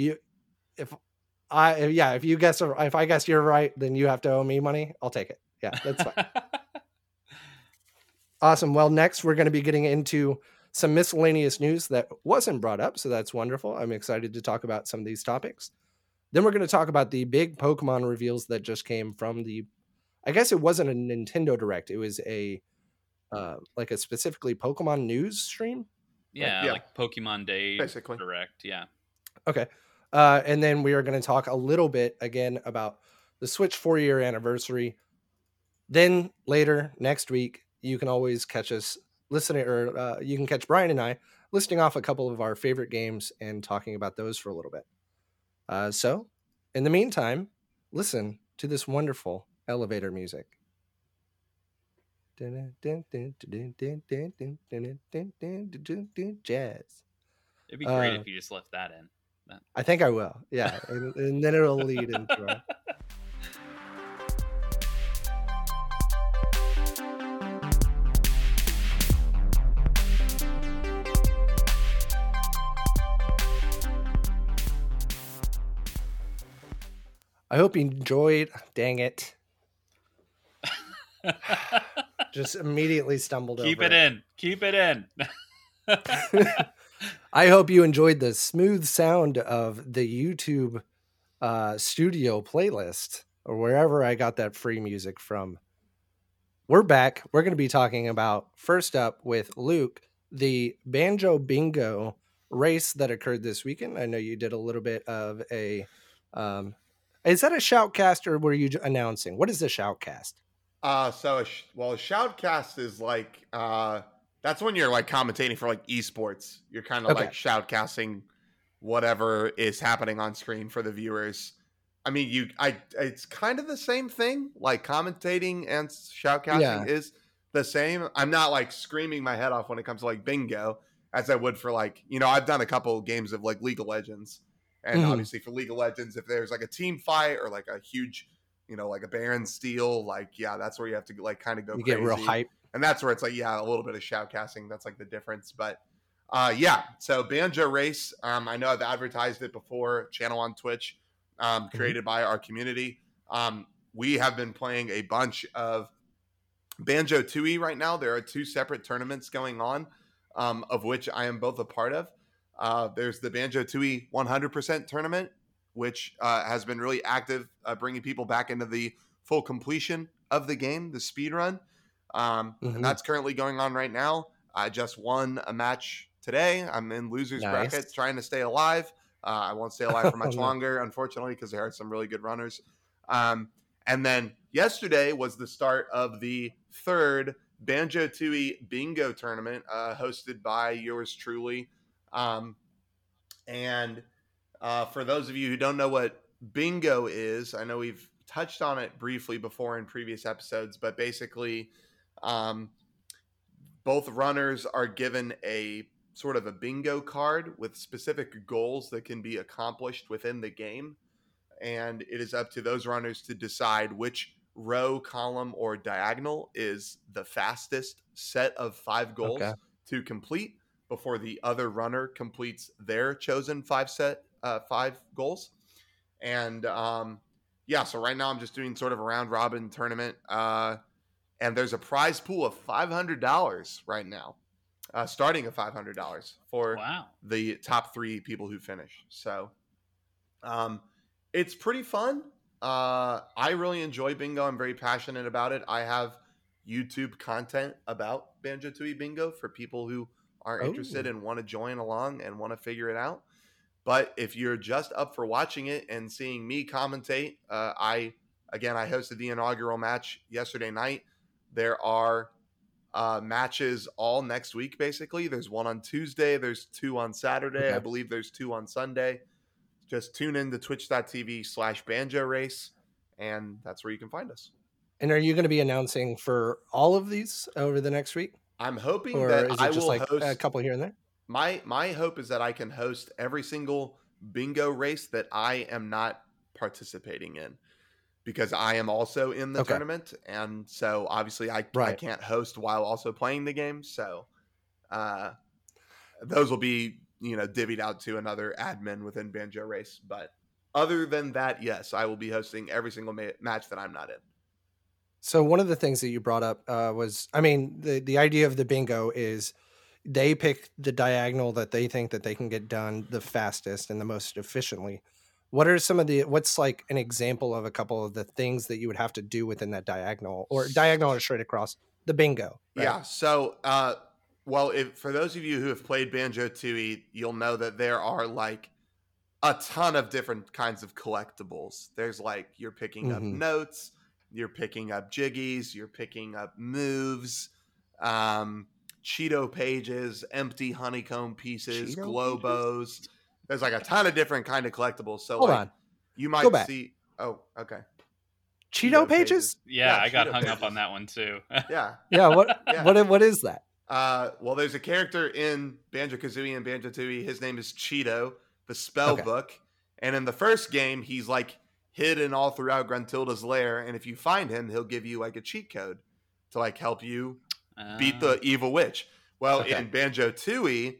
if I guess you're right, then you have to owe me money. I'll take it. Yeah, that's fine. Awesome. Well, next we're going to be getting into some miscellaneous news that wasn't brought up. So that's wonderful. I'm excited to talk about some of these topics. Then we're going to talk about the big Pokemon reveals that just came from the, I guess it wasn't a Nintendo Direct. It was a, like a specifically Pokemon news stream. Yeah, like Pokemon Day basically. Direct. Yeah. Okay. And then we are going to talk a little bit again about the Switch 4-year anniversary. Then later next week, you can always catch us listening, or you can catch Brian and I listing off a couple of our favorite games and talking about those for a little bit. So, in the meantime, listen to this wonderful elevator music. Jazz. It'd be great if you just left that in. I think I will. Yeah, and then it'll lead into it. I hope you enjoyed. Dang it. Just immediately stumbled over. Keep it in. I hope you enjoyed the smooth sound of the YouTube studio playlist or wherever I got that free music from. We're back. We're going to be talking about, first up with Luke, the Banjo Bingo race that occurred this weekend. I know you did a little bit of a... is that a shoutcast or were you announcing? What is the shoutcast? A shoutcast is like that's when you're like commentating for like esports. You're kind of like shoutcasting whatever is happening on screen for the viewers. I mean, it's kind of the same thing. Like commentating and shoutcasting is the same. I'm not like screaming my head off when it comes to like bingo as I would for like, you know, I've done a couple games of like League of Legends. And obviously for League of Legends, if there's like a team fight or like a huge, you know, like a Baron steal, like, yeah, that's where you have to like kind of go crazy. Get real hype. And that's where it's like, yeah, a little bit of shoutcasting. That's like the difference. But so Banjo Race, I know I've advertised it before, channel on Twitch. created by our community. We have been playing a bunch of Banjo-Tooie right now. There are two separate tournaments going on, of which I am both a part of. There's the Banjo-Tooie 100% tournament, which has been really active, bringing people back into the full completion of the game, the speed run. And that's currently going on right now. I just won a match today. I'm in losers bracket, trying to stay alive. I won't stay alive for much longer, unfortunately, because there are some really good runners. And then yesterday was the start of the third Banjo-Tooie Bingo tournament, hosted by yours truly. And for those of you who don't know what bingo is, I know we've touched on it briefly before in previous episodes, but basically both runners are given a sort of a bingo card with specific goals that can be accomplished within the game. And it is up to those runners to decide which row, column, or diagonal is the fastest set of 5 goals to complete before the other runner completes their chosen 5 goals. And so right now I'm just doing sort of a round robin tournament. And there's a prize pool of $500 right now, starting at $500 for the top 3 people who finish. So it's pretty fun. I really enjoy bingo. I'm very passionate about it. I have YouTube content about Banjo-Tooie Bingo for people who are interested and want to join along and want to figure it out. But if you're just up for watching it and seeing me commentate, I hosted the inaugural match yesterday night. There are matches all next week, basically. There's one on Tuesday. There's 2 on Saturday. I believe there's 2 on Sunday. Just tune in to twitch.tv/banjo race, and that's where you can find us. And are you going to be announcing for all of these over the next week? I'm hoping host a couple here and there. My hope is that I can host every single bingo race that I am not participating in, because I am also in the tournament, and so obviously I can't host while also playing the game. So those will be divvied out to another admin within Banjo Race. But other than that, yes, I will be hosting every single match that I'm not in. So one of the things that you brought up was, the idea of the bingo is they pick the diagonal that they think that they can get done the fastest and the most efficiently. What's like an example of a couple of the things that you would have to do within that diagonal or straight across the bingo? Right? Yeah. So, for those of you who have played Banjo-Tooie, you'll know that there are like a ton of different kinds of collectibles. There's like, you're picking up notes, you're picking up jiggies, you're picking up moves, Cheato pages, empty honeycomb pieces, globos. There's like a ton of different kind of collectibles. So Hold on. You might see. Oh, okay. Cheeto pages? Yeah, I got hung up on that one too. Yeah. What is that? There's a character in Banjo-Kazooie and Banjo-Tooie. His name is Cheeto, the spell book. And in the first game, he's like hidden all throughout Gruntilda's lair. And if you find him, he'll give you like a cheat code to like help you beat the evil witch. Well, in Banjo-Tooie,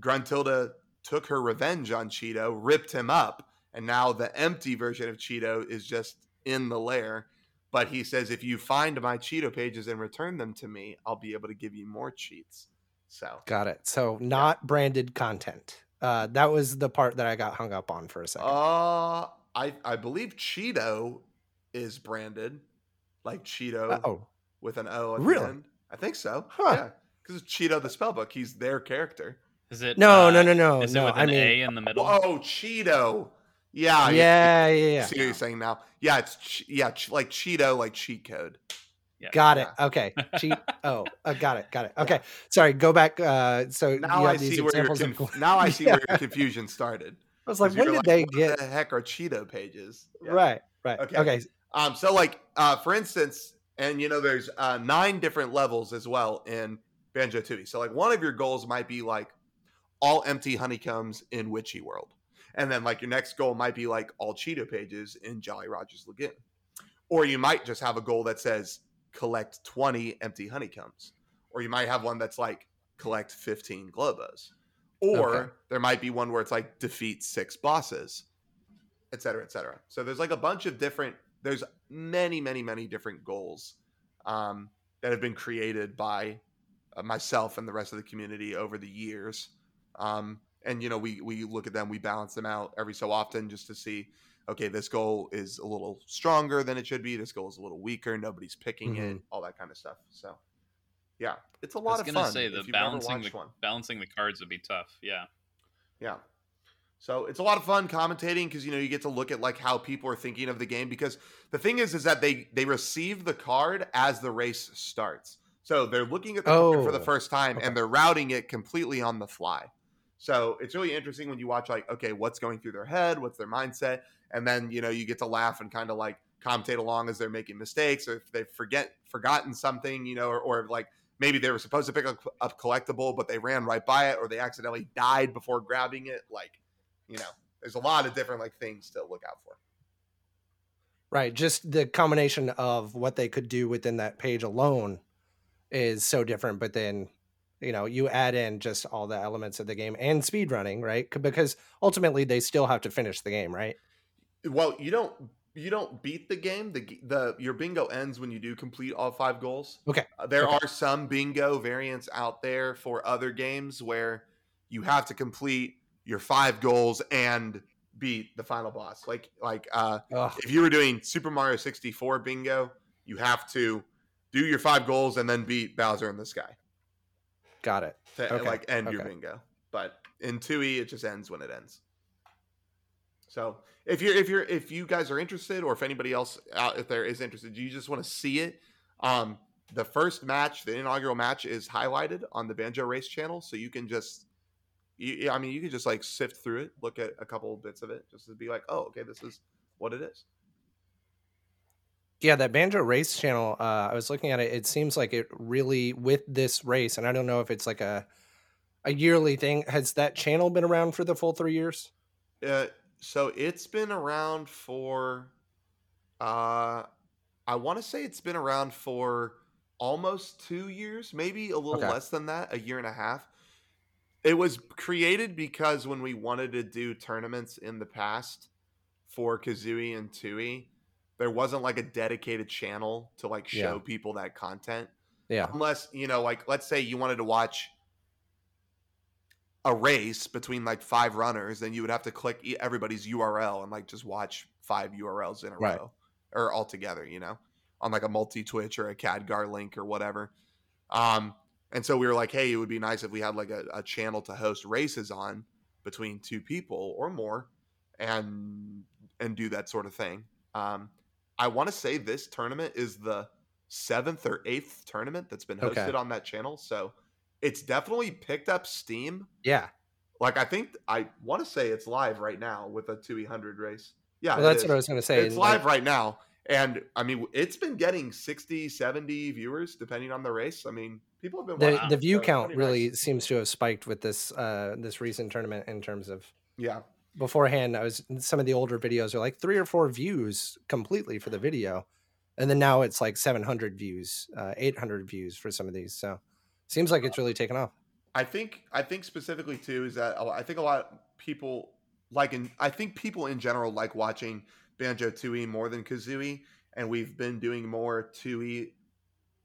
Gruntilda took her revenge on Cheeto, ripped him up. And now the empty version of Cheeto is just in the lair. But he says, if you find my Cheeto pages and return them to me, I'll be able to give you more cheats. So got it. So not branded content. That was the part that I got hung up on for a second. I believe Cheeto is branded, like Cheeto with an O at the end. I think so. Huh. Yeah, because it's Cheeto the Spellbook. He's their character. Is it? No. Is it with an A in the middle? Oh, Cheeto. Yeah. Yeah. See what you're saying now. Yeah, it's like Cheeto, like cheat code. Yeah. Got it. Okay. Cheat. Oh, got it. Okay. Yeah. Sorry. Go back. So now I see where your confusion started. I was like, when did they get? What the heck are Cheeto pages? Yeah. Right. Okay. So like, for instance, and there's 9 different levels as well in Banjo-Tooie. So like, one of your goals might be like all empty honeycombs in Witchy World. And then like your next goal might be like all Cheeto pages in Jolly Roger's Lagoon. Or you might just have a goal that says collect 20 empty honeycombs. Or you might have one that's like collect 15 globos. Or there might be one where it's like defeat 6 bosses. et cetera, et cetera. So there's like a bunch of different, there's many different goals that have been created by myself and the rest of the community over the years. And, you know, we look at them, we balance them out every so often just to see, okay, this goal is a little stronger than it should be. This goal is a little weaker. Nobody's picking it, all that kind of stuff. So, yeah, it's a lot of fun. I was going to say, balancing the cards would be tough. Yeah. Yeah. So it's a lot of fun commentating because, you know, you get to look at like how people are thinking of the game, because the thing is that they receive the card as the race starts. So they're looking at the card for the first time and they're routing it completely on the fly. So it's really interesting when you watch like, okay, what's going through their head? What's their mindset? And then, you know, you get to laugh and kind of like commentate along as they're making mistakes, or if they've forgotten something, you know, or like maybe they were supposed to pick up collectible, but they ran right by it, or they accidentally died before grabbing it. Like, you know, there's a lot of different like things to look out for. Right. Just the combination of what they could do within that page alone is so different, but then, you know, you add in just all the elements of the game and speedrunning, right? Because ultimately they still have to finish the game, right? Well, you don't beat the game. Your bingo ends when you do complete all five goals. Okay. There are some bingo variants out there for other games where you have to complete your five goals and beat the final boss. Like if you were doing Super Mario 64 bingo, you have to do your five goals and then beat Bowser in the Sky. Got it. To end your bingo. But in 2E, it just ends when it ends. So if you guys are interested, or if anybody else out there is interested, you just want to see it. The first match, the inaugural match, is highlighted on the Banjo Race channel, so you can just, you can just like sift through it, look at a couple bits of it, just to be like, oh, okay, this is what it is. Yeah, that Banjo Race channel, I was looking at it. It seems like it really, with this race, and I don't know if it's like a yearly thing. Has that channel been around for the full 3 years? So it's been around for, I want to say it's been around for almost 2 years, maybe a little less than that, 1.5 years. It was created because when we wanted to do tournaments in the past for Kazooie and Tui, there wasn't like a dedicated channel to like show people that content. Yeah. Unless, you know, like let's say you wanted to watch a race between like five runners, then you would have to click everybody's URL and like just watch five URLs in a row or all together, you know, on like a multi-Twitch or a Cadgar link or whatever. And so we were like, hey, it would be nice if we had like a channel to host races on between two people or more and do that sort of thing. I want to say this tournament is the 7th or 8th tournament that's been hosted on that channel. So it's definitely picked up steam. Yeah. Like I think I want to say it's live right now with a 2E100 race. Yeah. Well, that's what I was going to say. It's live right now. And I mean, it's been getting 60, 70 viewers depending on the race. I mean, people have been watching. The view count really seems to have spiked with this, this recent tournament in terms of. Yeah. Beforehand, some of the older videos are like 3 or 4 views completely for the video, and then now it's like 700 views, 800 views for some of these. So, seems like it's really taken off. I think specifically too is that I think a lot of people I think people in general like watching Banjo-Tooie more than Kazooie, and we've been doing more 2E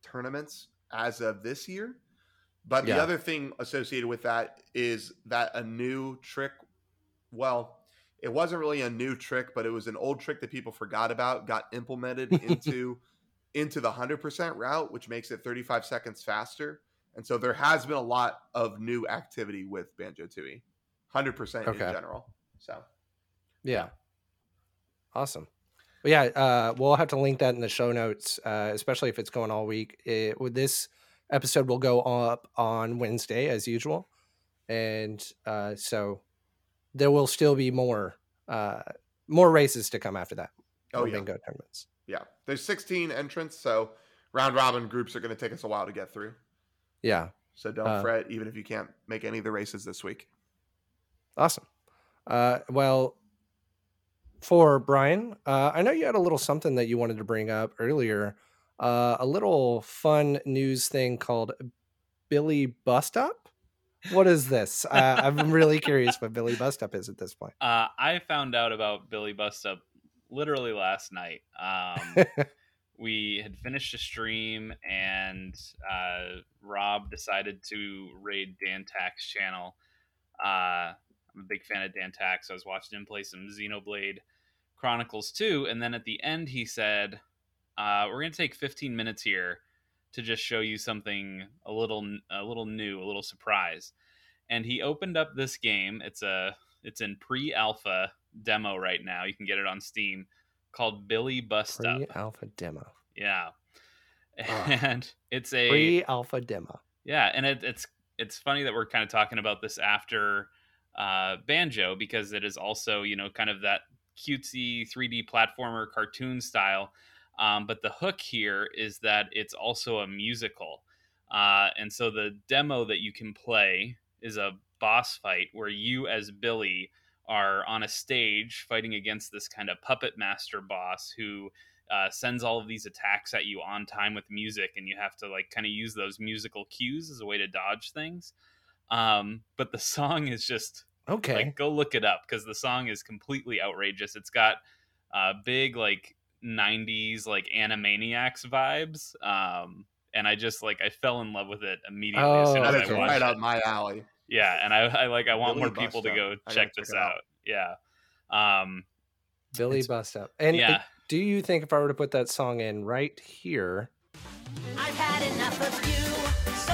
tournaments as of this year. But the other thing associated with that is that a new trick. Well, it wasn't really a new trick, but it was an old trick that people forgot about, got implemented into the 100% route, which makes it 35 seconds faster. And so there has been a lot of new activity with Banjo-Tooie, 100% in general. So, yeah. Awesome. But yeah, we'll have to link that in the show notes, especially if it's going all week. This episode will go up on Wednesday as usual. And so... there will still be more races to come after that. Oh, yeah. Bingo tournaments. Yeah. There's 16 entrants, so round robin groups are going to take us a while to get through. Yeah. So don't fret, even if you can't make any of the races this week. Awesome. Well, for Brian, I know you had a little something that you wanted to bring up earlier. A little fun news thing called Billy Bust Up. What is this? I'm really curious what Billy Bust Up is at this point. I found out about Billy Bust Up literally last night. We had finished a stream, and Rob decided to raid Dan Tack's channel. I'm a big fan of Dan Tack, so I was watching him play some Xenoblade Chronicles 2, and then at the end he said, we're going to take 15 minutes here to just show you something a little new, a little surprise. And he opened up this game. It's in pre-alpha demo right now. You can get it on Steam, called Billy Bust Up. Pre-alpha demo. Yeah. And it's a pre-alpha demo. Yeah, and it's funny that we're kind of talking about this after Banjo, because it is also, you know, kind of that cutesy 3D platformer cartoon style. But the hook here is that it's also a musical. And so the demo that you can play is a boss fight where you as Billy are on a stage fighting against this kind of puppet master boss who sends all of these attacks at you on time with music. And you have to like kind of use those musical cues as a way to dodge things. But the song is just okay. Like, go look it up, because the song is completely outrageous. It's got big like 90s like Animaniacs vibes, and I just like I fell in love with it immediately as soon as I watched it. Right out my alley. Yeah, and I want more people to go check this out. Yeah, Billy Bust Up. And yeah. Do you think if I were to put that song in right here? I've had enough of you, so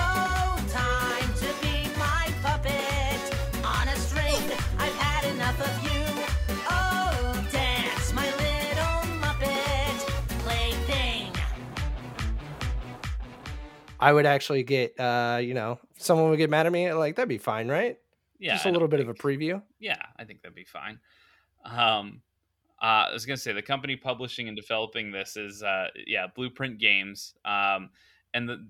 time to be my puppet on a string. I've had enough of you. I would actually get, someone would get mad at me. Like, that'd be fine, right? Yeah. Just a little bit of a preview. Yeah, I think that'd be fine. I was going to say the company publishing and developing this is, Blueprint Games. And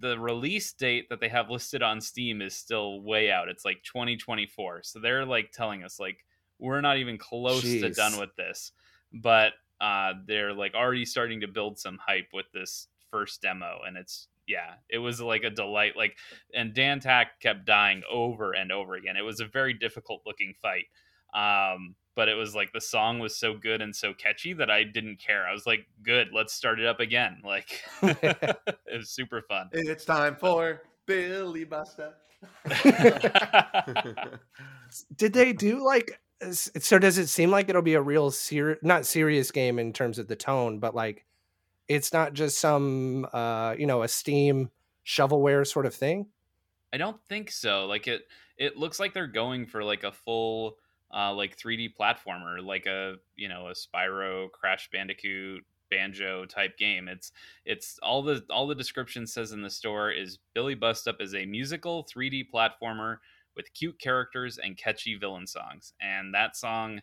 the release date that they have listed on Steam is still way out. It's like 2024. So they're like telling us like, we're not even close to done with this. But they're like already starting to build some hype with this first demo. And it's, yeah, it was like a delight. Like, and Dan Tack kept dying over and over again. It was a very difficult looking fight. But it was like the song was so good and so catchy that I didn't care. I was like, good, let's start it up again. Like, it was super fun. It's time for Billy Bust Up. Did they do like, so does it seem like it'll be a real not serious game in terms of the tone, but like, it's not just some, a Steam shovelware sort of thing? I don't think so. Like it looks like they're going for like a full, 3D platformer, like a Spyro, Crash Bandicoot, Banjo type game. It's all the description says in the store is Billy Bust Up is a musical 3D platformer with cute characters and catchy villain songs. And that song,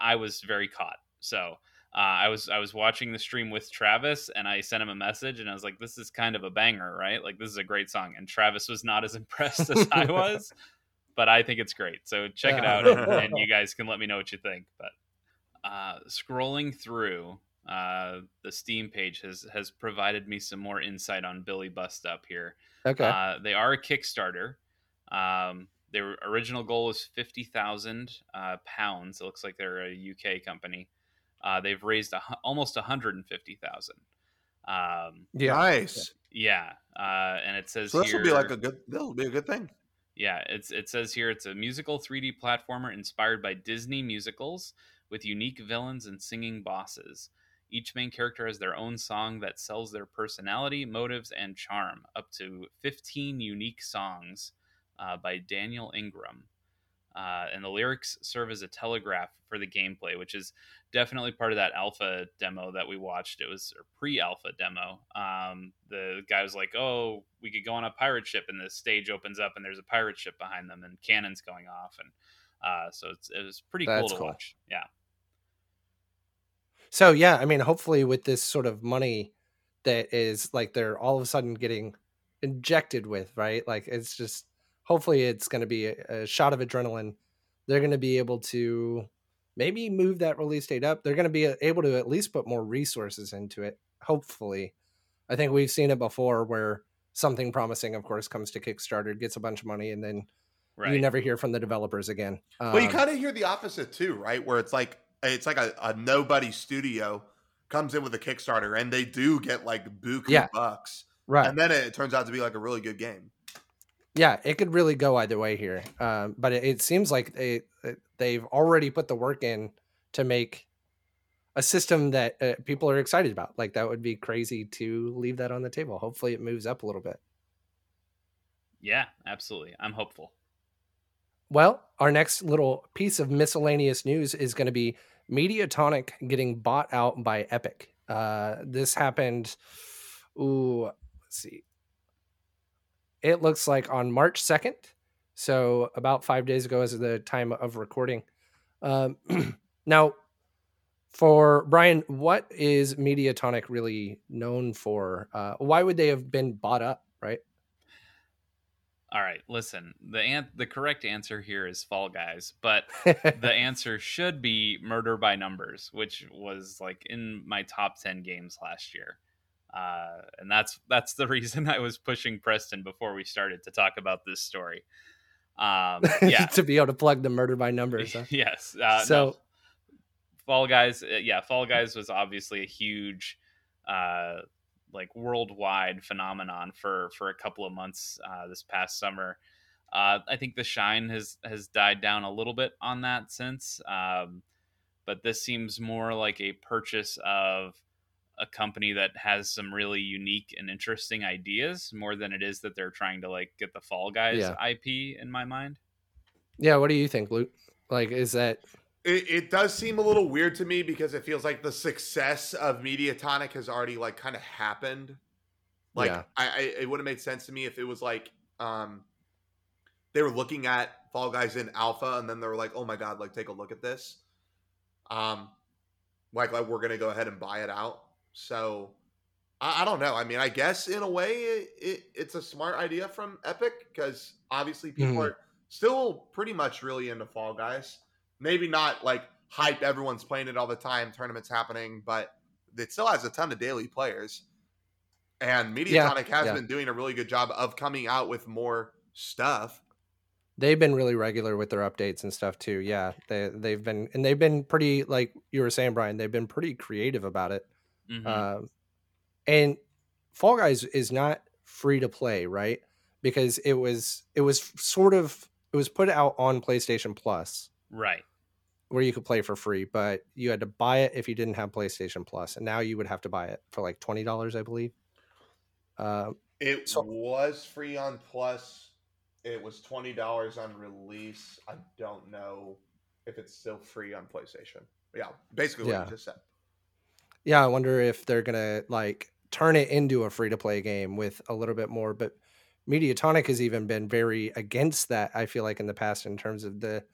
I was very caught. So. I was watching the stream with Travis, and I sent him a message, and I was like, this is kind of a banger, right? Like, this is a great song. And Travis was not as impressed as I was, but I think it's great. So check it out, and you guys can let me know what you think. But scrolling through the Steam page has provided me some more insight on Billy Bust Up here. Okay. They are a Kickstarter. Their original goal is 50,000 pounds. It looks like they're a UK company. They've raised almost 150,000. Nice. Yeah. And it says so this here, will be like a good thing. Yeah. It says here it's a musical 3D platformer inspired by Disney musicals with unique villains and singing bosses. Each main character has their own song that sells their personality, motives, and charm. Up to 15 unique songs by Daniel Ingram. And the lyrics serve as a telegraph for the gameplay, which is definitely part of that alpha demo that we watched. It was a pre-alpha demo. The guy was like, oh, we could go on a pirate ship, and the stage opens up and there's a pirate ship behind them and cannons going off. And so it was pretty cool to watch. Yeah. So, yeah, I mean, hopefully with this sort of money that is like they're all of a sudden getting injected with, right? Like it's just. Hopefully it's going to be a shot of adrenaline. They're going to be able to maybe move that release date up. They're going to be able to at least put more resources into it. Hopefully. I think we've seen it before where something promising, of course, comes to Kickstarter, gets a bunch of money, and then Right. You never hear from the developers again. Well, you kind of hear the opposite too, right? Where it's like a nobody studio comes in with a Kickstarter and they do get like buku bucks. Right. And then it turns out to be like a really good game. Yeah, it could really go either way here. But it seems like they've already put the work in to make a system that people are excited about. Like, that would be crazy to leave that on the table. Hopefully it moves up a little bit. Yeah, absolutely. I'm hopeful. Well, our next little piece of miscellaneous news is going to be Mediatonic getting bought out by Epic. This happened... Ooh, let's see. It looks like on March 2nd. So about 5 days ago as of the time of recording. Now, for Brian, what is Mediatonic really known for? Why would they have been bought up, right? All right, listen, the correct answer here is Fall Guys, but the answer should be Murder by Numbers, which was like in my top 10 games last year. And that's the reason I was pushing Preston before we started to talk about this story. To be able to plug the Murder by Numbers. Huh? Yes. Fall Guys was obviously a huge, like worldwide phenomenon for a couple of months, this past summer. I think the shine has died down a little bit on that since, but this seems more like a purchase of a company that has some really unique and interesting ideas more than it is that they're trying to like get the Fall Guys IP in my mind. Yeah. What do you think, Luke? Like, is that, it does seem a little weird to me because it feels like the success of Mediatonic has already like kind of happened. Like it would have made sense to me if it was like, they were looking at Fall Guys in alpha and then they were like, oh my God, like take a look at this. Like we're going to go ahead and buy it out. So I don't know. I mean, I guess in a way it's a smart idea from Epic because obviously people are still pretty much really into Fall Guys. Maybe not like hype. Everyone's playing it all the time. Tournaments happening, but it still has a ton of daily players. And Mediatonic has been doing a really good job of coming out with more stuff. They've been really regular with their updates and stuff too. Yeah, they've been pretty, like you were saying, Brian, they've been pretty creative about it. Mm-hmm. And Fall Guys is not free to play, right? Because it was put out on PlayStation Plus, right, where you could play for free, but you had to buy it if you didn't have PlayStation Plus, and now you would have to buy it for like $20, I believe. It was free on Plus. It was $20 on release. I don't know if it's still free on PlayStation. Yeah, basically what you just said. Yeah, I wonder if they're going to like turn it into a free-to-play game with a little bit more, but Mediatonic has even been very against that, I feel like, in the past in terms of the...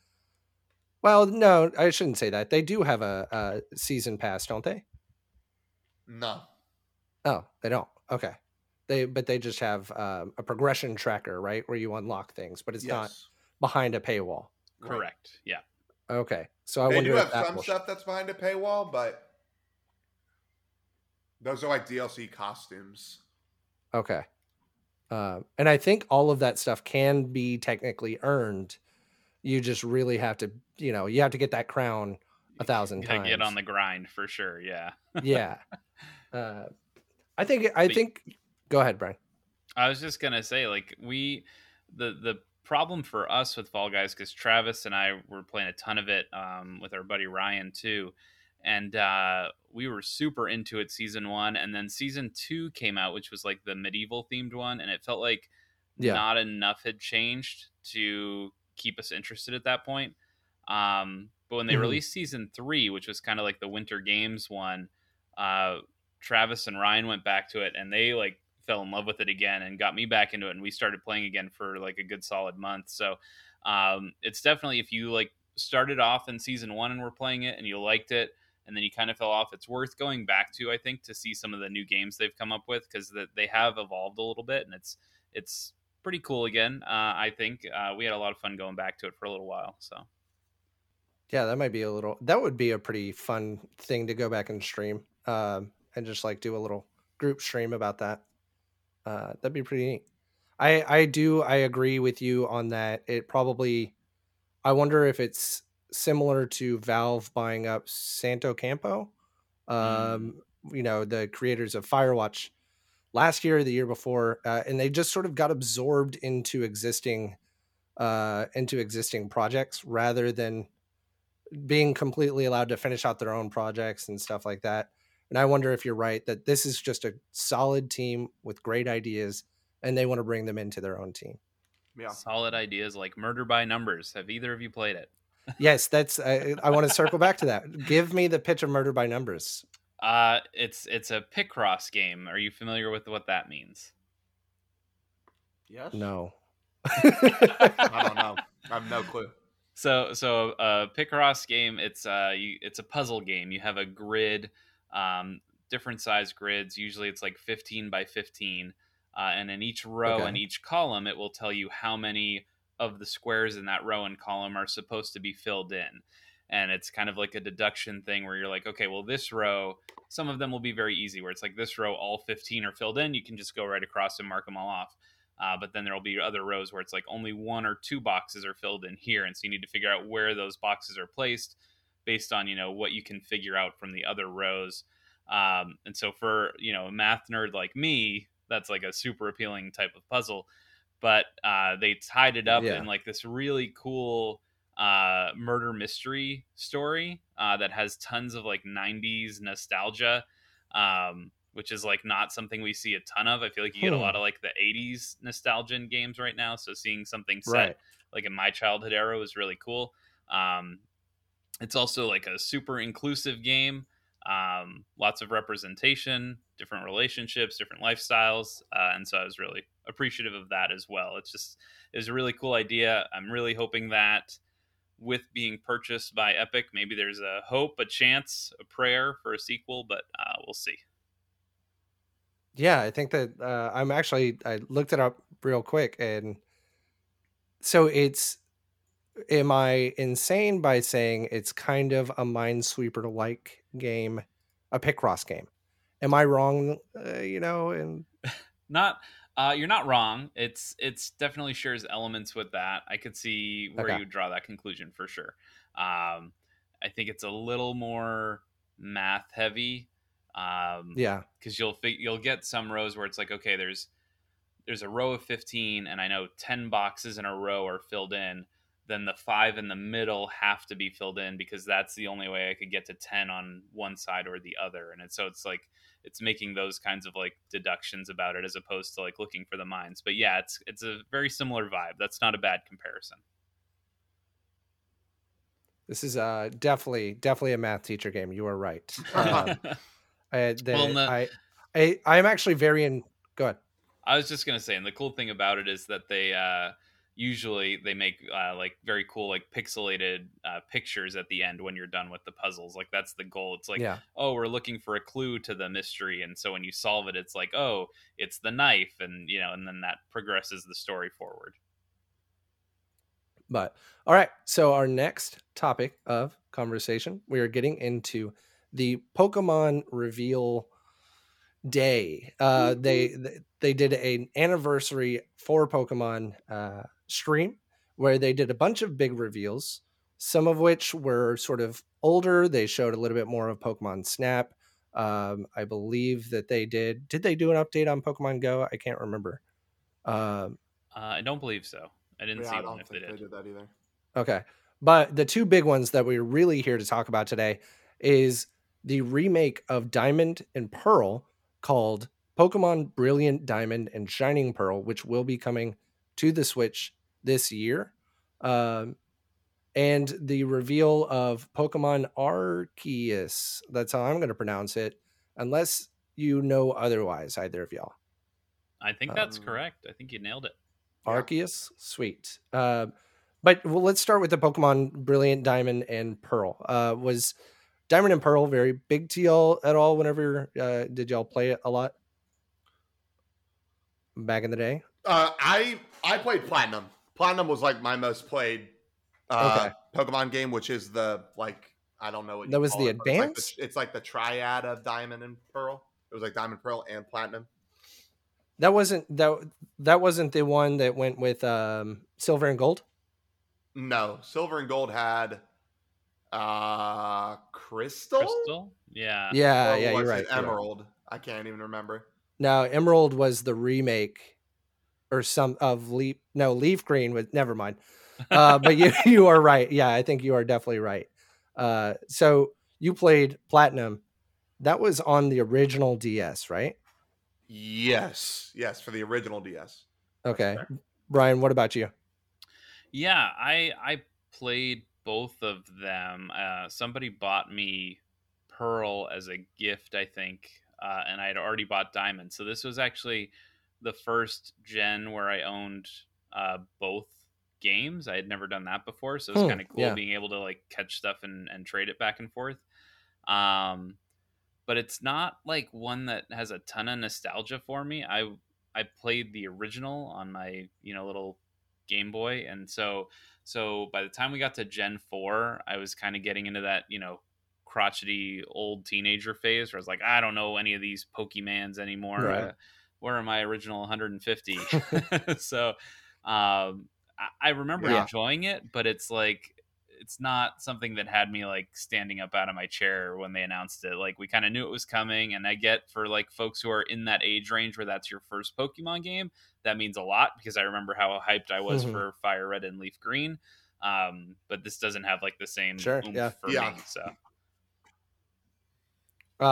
Well, no, I shouldn't say that. They do have a season pass, don't they? No. Oh, they don't. Okay. But they just have a progression tracker, right, where you unlock things, but it's not behind a paywall. Correct, right? Yeah. Okay, so I wonder if that... They do have some stuff that's behind a paywall, but... Those are like DLC costumes. Okay. And I think all of that stuff can be technically earned. You just really have to, you have to get that crown 1,000 times. Get on the grind for sure. Yeah. Yeah. I think, go ahead, Brian. I was just going to say, like, the problem for us with Fall Guys, because Travis and I were playing a ton of it with our buddy Ryan too. And we were super into it season 1, and then season 2 came out, which was like the medieval themed one. And it felt like not enough had changed to keep us interested at that point. But when they released season 3, which was kind of like the Winter Games one, Travis and Ryan went back to it and they like fell in love with it again and got me back into it. And we started playing again for like a good solid month. So it's definitely, if you like started off in season 1 and were playing it and you liked it, and then you kind of fell off, it's worth going back to, I think, to see some of the new games they've come up with, because they have evolved a little bit, and it's pretty cool again. I think we had a lot of fun going back to it for a little while. So yeah, that would be a pretty fun thing to go back and stream, and just like do a little group stream about that. That'd be pretty neat. I agree with you on that. It probably, I wonder if it's similar to Valve buying up Santo Campo, you know, the creators of Firewatch last year, the year before, and they just sort of got absorbed into existing projects rather than being completely allowed to finish out their own projects and stuff like that. And I wonder if you're right that this is just a solid team with great ideas and they want to bring them into their own team. Yeah. Solid ideas like Murder by Numbers. Have either of you played it? Yes, that's I want to circle back to that. Give me the pitch of Murder by Numbers. It's a Picross game. Are you familiar with what that means? Yes. No. I don't know. I have no clue. So Picross game, it's a puzzle game. You have a grid, different size grids. Usually it's like 15 by 15. And in each row and each column, it will tell you how many of the squares in that row and column are supposed to be filled in. And it's kind of like a deduction thing where you're like, okay, well, this row, some of them will be very easy where it's like this row, all 15 are filled in. You can just go right across and mark them all off. But then there'll be other rows where it's like only one or two boxes are filled in here. And so you need to figure out where those boxes are placed based on, you know, what you can figure out from the other rows. And so for, you know, a math nerd like me, that's like a super appealing type of puzzle, but they tied it up in like this really cool murder mystery story that has tons of like 90s nostalgia, which is like not something we see a ton of. I feel like you get a lot of like the 80s nostalgia in games right now. So seeing something set like in my childhood era was really cool. It's also like a super inclusive game. Lots of representation, different relationships, different lifestyles. And so I was really appreciative of that as well. It's just, it was a really cool idea. I'm really hoping that with being purchased by Epic, maybe there's a hope, a chance, a prayer for a sequel, but we'll see. Yeah, I think that I looked it up real quick. And so it's, am I insane by saying it's kind of a Minesweeper-like game, a Picross game? Am I wrong? You're not wrong. It's definitely shares elements with that. I could see where you would draw that conclusion for sure. I think it's a little more math heavy. Because you'll get some rows where it's like, okay, there's a row of 15, and I know 10 boxes in a row are filled in. Then the 5 in the middle have to be filled in because that's the only way I could get to 10 on one side or the other. And it's like, it's making those kinds of like deductions about it as opposed to like looking for the mines. But yeah, it's a very similar vibe. That's not a bad comparison. This is definitely a math teacher game. You are right. I'm actually go ahead. I was just going to say, and the cool thing about it is that they make like very cool, like pixelated pictures at the end when you're done with the puzzles. Like that's the goal. It's like, oh, we're looking for a clue to the mystery. And so when you solve it, it's like, oh, it's the knife. And, you know, and then that progresses the story forward. But all right. So our next topic of conversation, we are getting into the Pokemon reveal day. They did an anniversary for Pokemon stream where they did a bunch of big reveals, some of which were sort of older. They showed a little bit more of Pokemon Snap. I believe that they did they do an update on Pokemon Go? I can't remember. I don't believe so. I didn't see one if they did that either. Okay. But the two big ones that we're really here to talk about today is the remake of Diamond and Pearl called Pokemon Brilliant Diamond and Shining Pearl, which will be coming to the Switch this year. And the reveal of Pokemon Arceus. That's how I'm going to pronounce it, unless you know otherwise, either of y'all. I think that's correct. I think you nailed it. Arceus? Sweet. But let's start with the Pokemon Brilliant Diamond and Pearl. Was Diamond and Pearl very big to y'all at all? Whenever did y'all play it a lot back in the day? I played Platinum. Platinum was like my most played Pokemon game, which is the like I don't know what you that was the advanced. It's like the triad of Diamond and Pearl. It was like Diamond, Pearl, and Platinum. That wasn't the one that went with Silver and Gold? No, Silver and Gold had Crystal? Yeah. Yeah, you're right. Emerald. I can't even remember. No, Emerald was the remake or some of Leaf Green was never mind. But you are right. Yeah, I think you are definitely right. So you played Platinum. That was on the original DS, right? Yes, for the original DS. Okay. Brian, what about you? Yeah, I played both of them. Somebody bought me Pearl as a gift, I think, and I had already bought Diamond. So this was actually the first gen where I owned both games. I had never done that before, so it's kind of cool being able to like catch stuff and trade it back and forth. But it's not like one that has a ton of nostalgia for me. I played the original on my, little Game Boy. And so by the time we got to Gen 4, I was kind of getting into that, crotchety old teenager phase where I was like, I don't know any of these Pokemans anymore. Right. Where are my original 150? So I remember enjoying it, but it's like, it's not something that had me like standing up out of my chair when they announced it. Like we kind of knew it was coming, and I get for like folks who are in that age range where that's your first Pokemon game, that means a lot because I remember how hyped I was for Fire Red and Leaf Green. But this doesn't have like the same oomph for me. So,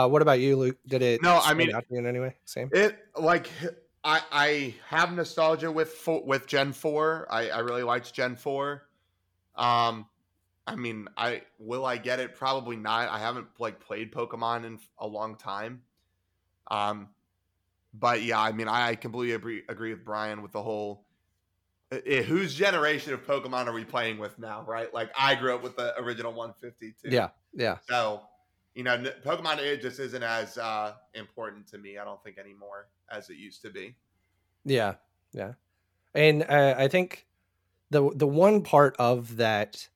what about you, Luke? Did it? No, I mean, out to you in any way? Same. It like I have nostalgia with Gen 4. I really liked Gen 4. I mean, I get it? Probably not. I haven't like played Pokemon in a long time. But yeah, I mean, I completely agree with Brian with the whole whose generation of Pokemon are we playing with now, right? Like I grew up with the original 150 too. Yeah. So, Pokemon it just isn't as important to me, I don't think, anymore as it used to be. Yeah. And I think the one part of that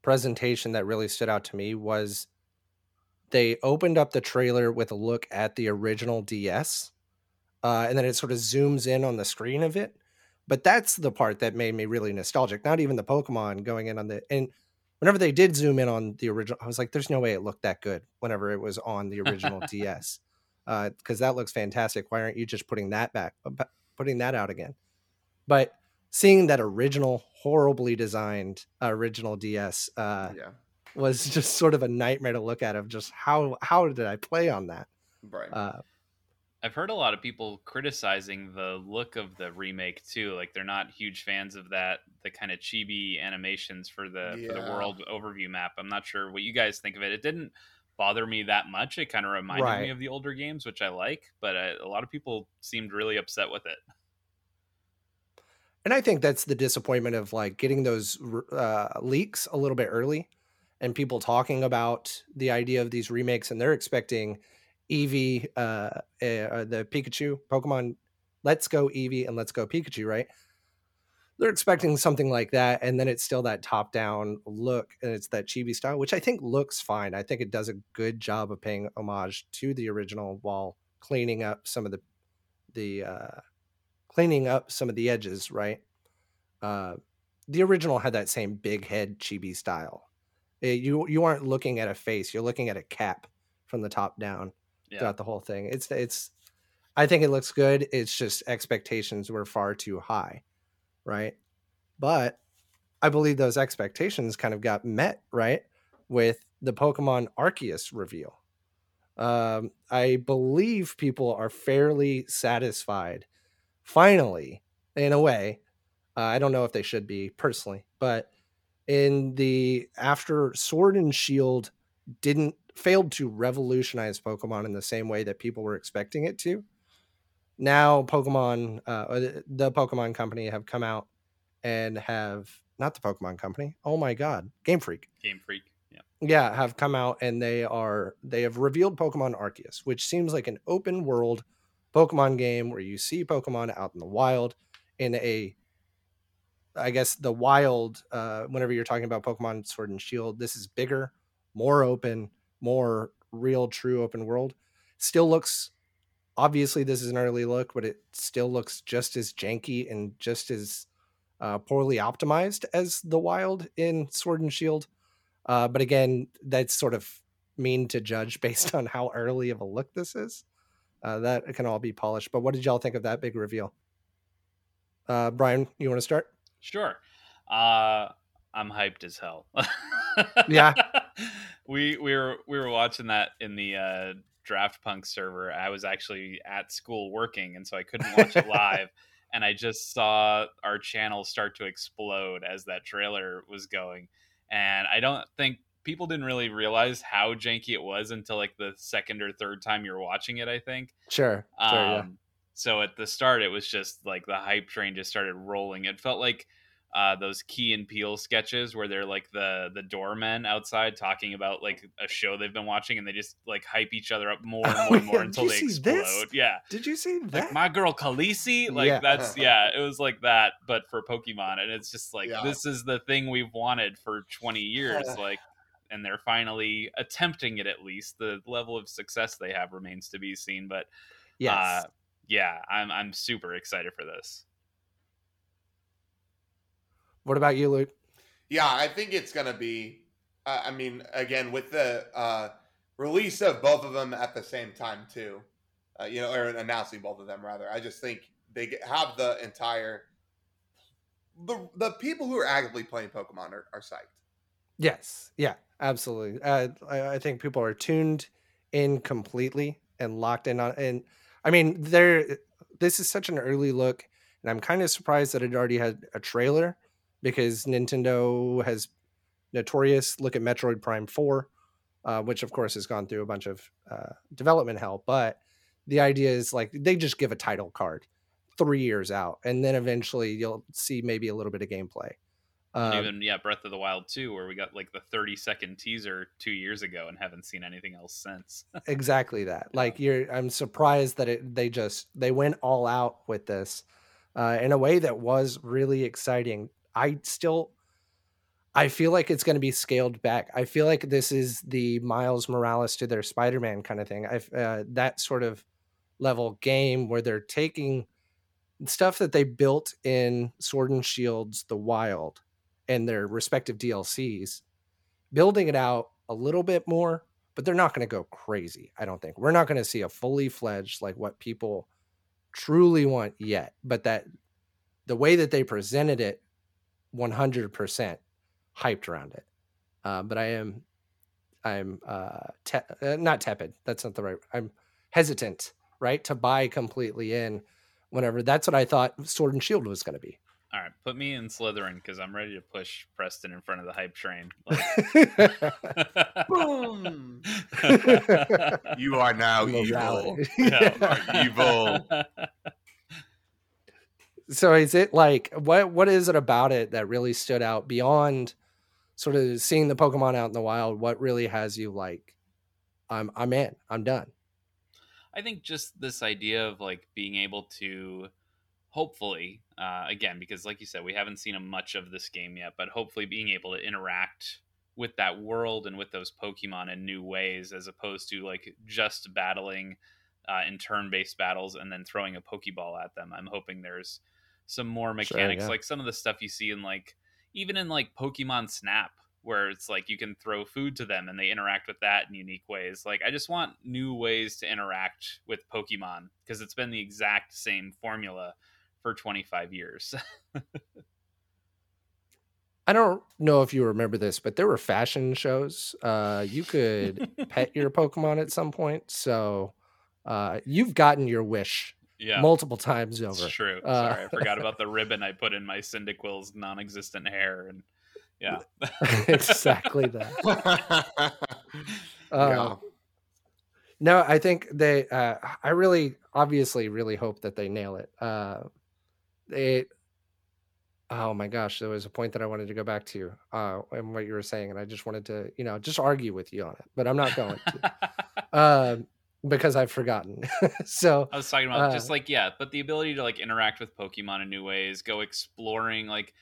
presentation that really stood out to me was they opened up the trailer with a look at the original DS, and then it sort of zooms in on the screen of it. But that's the part that made me really nostalgic. Not even the Pokemon going in on and whenever they did zoom in on the original, I was like, "There's no way it looked that good." Whenever it was on the original DS, because that looks fantastic. Why aren't you just putting that back, putting that out again? But seeing that original horribly designed original DS was just sort of a nightmare to look at, of just how did I play on that? Right. I've heard a lot of people criticizing the look of the remake too. Like they're not huge fans of that, the kind of chibi animations for the world overview map. I'm not sure what you guys think of it. It didn't bother me that much. It kind of reminded me of the older games, which I like, but a lot of people seemed really upset with it. And I think that's the disappointment of like getting those leaks a little bit early and people talking about the idea of these remakes, and they're expecting Eevee, the Pikachu Pokemon, Let's Go Eevee and Let's Go Pikachu, right? They're expecting something like that. And then it's still that top down look, and it's that chibi style, which I think looks fine. I think it does a good job of paying homage to the original while cleaning up some of the edges, right? The original had that same big head chibi style. You aren't looking at a face, you're looking at a cap from the top down throughout the whole thing. It's I think it looks good. It's just expectations were far too high, right? But I believe those expectations kind of got met, right, with the Pokemon Arceus reveal. I believe people are fairly satisfied finally, in a way. I don't know if they should be personally, but after Sword and Shield failed to revolutionize Pokemon in the same way that people were expecting it to, now Pokemon, the Pokemon Company have come out and Game Freak. Yeah, have come out and they have revealed Pokemon Arceus, which seems like an open world Pokemon game where you see Pokemon out in the wild whenever you're talking about Pokemon Sword and Shield, this is bigger, more open, more real, true open world. Still looks Obviously, this is an early look, but it still looks just as janky and just as poorly optimized as the wild in Sword and Shield. But again, that's sort of mean to judge based on how early of a look this is. That can all be polished. But what did y'all think of that big reveal? Brian, you want to start? Sure. I'm hyped as hell. Yeah. We were watching that in the... DraftPunk server. I was actually at school working, and so I couldn't watch it live. And I just saw our channel start to explode as that trailer was going. And I don't think people didn't really realize how janky it was until like the second or third time you're watching it, I think. Sure, yeah. So at the start, it was just like the hype train just started rolling. It felt like those Key and Peele sketches where they're like the doormen outside talking about like a show they've been watching, and they just like hype each other up more and more and more until they explode. This? Yeah. Did you see that? Like My Girl Khaleesi? Like yeah. That's yeah, it was like that, but for Pokemon. And it's just like, yeah. This is the thing we've wanted for 20 years. Like, and they're finally attempting it at least. The level of success they have remains to be seen, but yes. Yeah, I'm super excited for this. What about you, Luke? Yeah, I think it's going to be, I mean, again, with the release of both of them at the same time, too, or announcing both of them, rather. I just think they have the entire, the people who are actively playing Pokemon are psyched. Yes. Yeah, absolutely. I think people are tuned in completely and locked in on, and I mean, this is such an early look, and I'm kind of surprised that it already had a trailer, because Nintendo has notorious look at Metroid Prime 4, which of course has gone through a bunch of development hell. But the idea is like they just give a title card 3 years out, and then eventually you'll see maybe a little bit of gameplay. Even Breath of the Wild 2, where we got like the 30-second teaser 2 years ago and haven't seen anything else since. Exactly that. Like I'm surprised that they went all out with this in a way that was really exciting. I feel like it's going to be scaled back. I feel like this is the Miles Morales to their Spider-Man kind of thing. That sort of level game where they're taking stuff that they built in Sword and Shield's The Wild and their respective DLCs, building it out a little bit more, but they're not going to go crazy. I don't think we're not going to see a fully fledged, like what people truly want yet, but that the way that they presented it, 100% hyped around it, but I'm not tepid. That's not the right. I'm hesitant, right, to buy completely in. Whenever that's what I thought Sword and Shield was going to be. All right, put me in Slytherin because I'm ready to push Preston in front of the hype train. Like... Boom! You are now evil. Yeah. Evil. So is it like, what is it about it that really stood out beyond sort of seeing the Pokemon out in the wild? What really has you like, I'm in, I'm done? I think just this idea of like being able to hopefully, again, because like you said, we haven't seen much of this game yet, but hopefully being able to interact with that world and with those Pokemon in new ways, as opposed to like just battling in turn-based battles and then throwing a Pokeball at them. I'm hoping there's some more mechanics, sure, yeah, like some of the stuff you see in like even in like Pokemon Snap, where it's like you can throw food to them and they interact with that in unique ways. Like I just want new ways to interact with Pokemon because it's been the exact same formula for 25 years. I don't know if you remember this, but there were fashion shows. You could pet your Pokemon at some point. So you've gotten your wish. Yeah. Multiple times over. It's true. Sorry, I forgot about the ribbon I put in my Cyndaquil's non-existent hair, and yeah, exactly that. Yeah. No, I think they. I really, obviously, really hope that they nail it. Oh my gosh, there was a point that I wanted to go back to, and what you were saying, and I just wanted to, just argue with you on it, but I'm not going to. Because I've forgotten. So I was talking about just like, yeah, but the ability to like interact with Pokemon in new ways, go exploring, like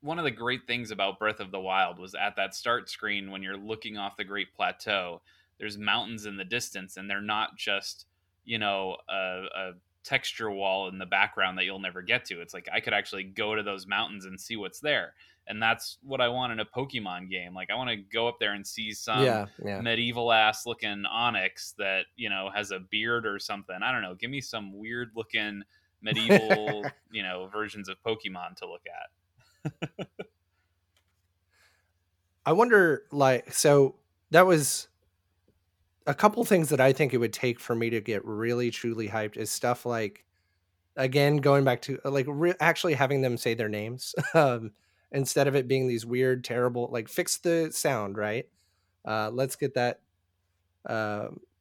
one of the great things about Breath of the Wild was at that start screen, when you're looking off the Great Plateau, there's mountains in the distance, and they're not just you know, a texture wall in the background that you'll never get to. It's like, I could actually go to those mountains and see what's there. And that's what I want in a Pokemon game. Like, I want to go up there and see some medieval ass looking Onix that, you know, has a beard or something. I don't know. Give me some weird looking medieval, you know, versions of Pokemon to look at. I wonder, like, so that was a couple things that I think it would take for me to get really, truly hyped is stuff like, again, going back to like actually having them say their names. Instead of it being these weird, terrible, like fix the sound, right? Let's get that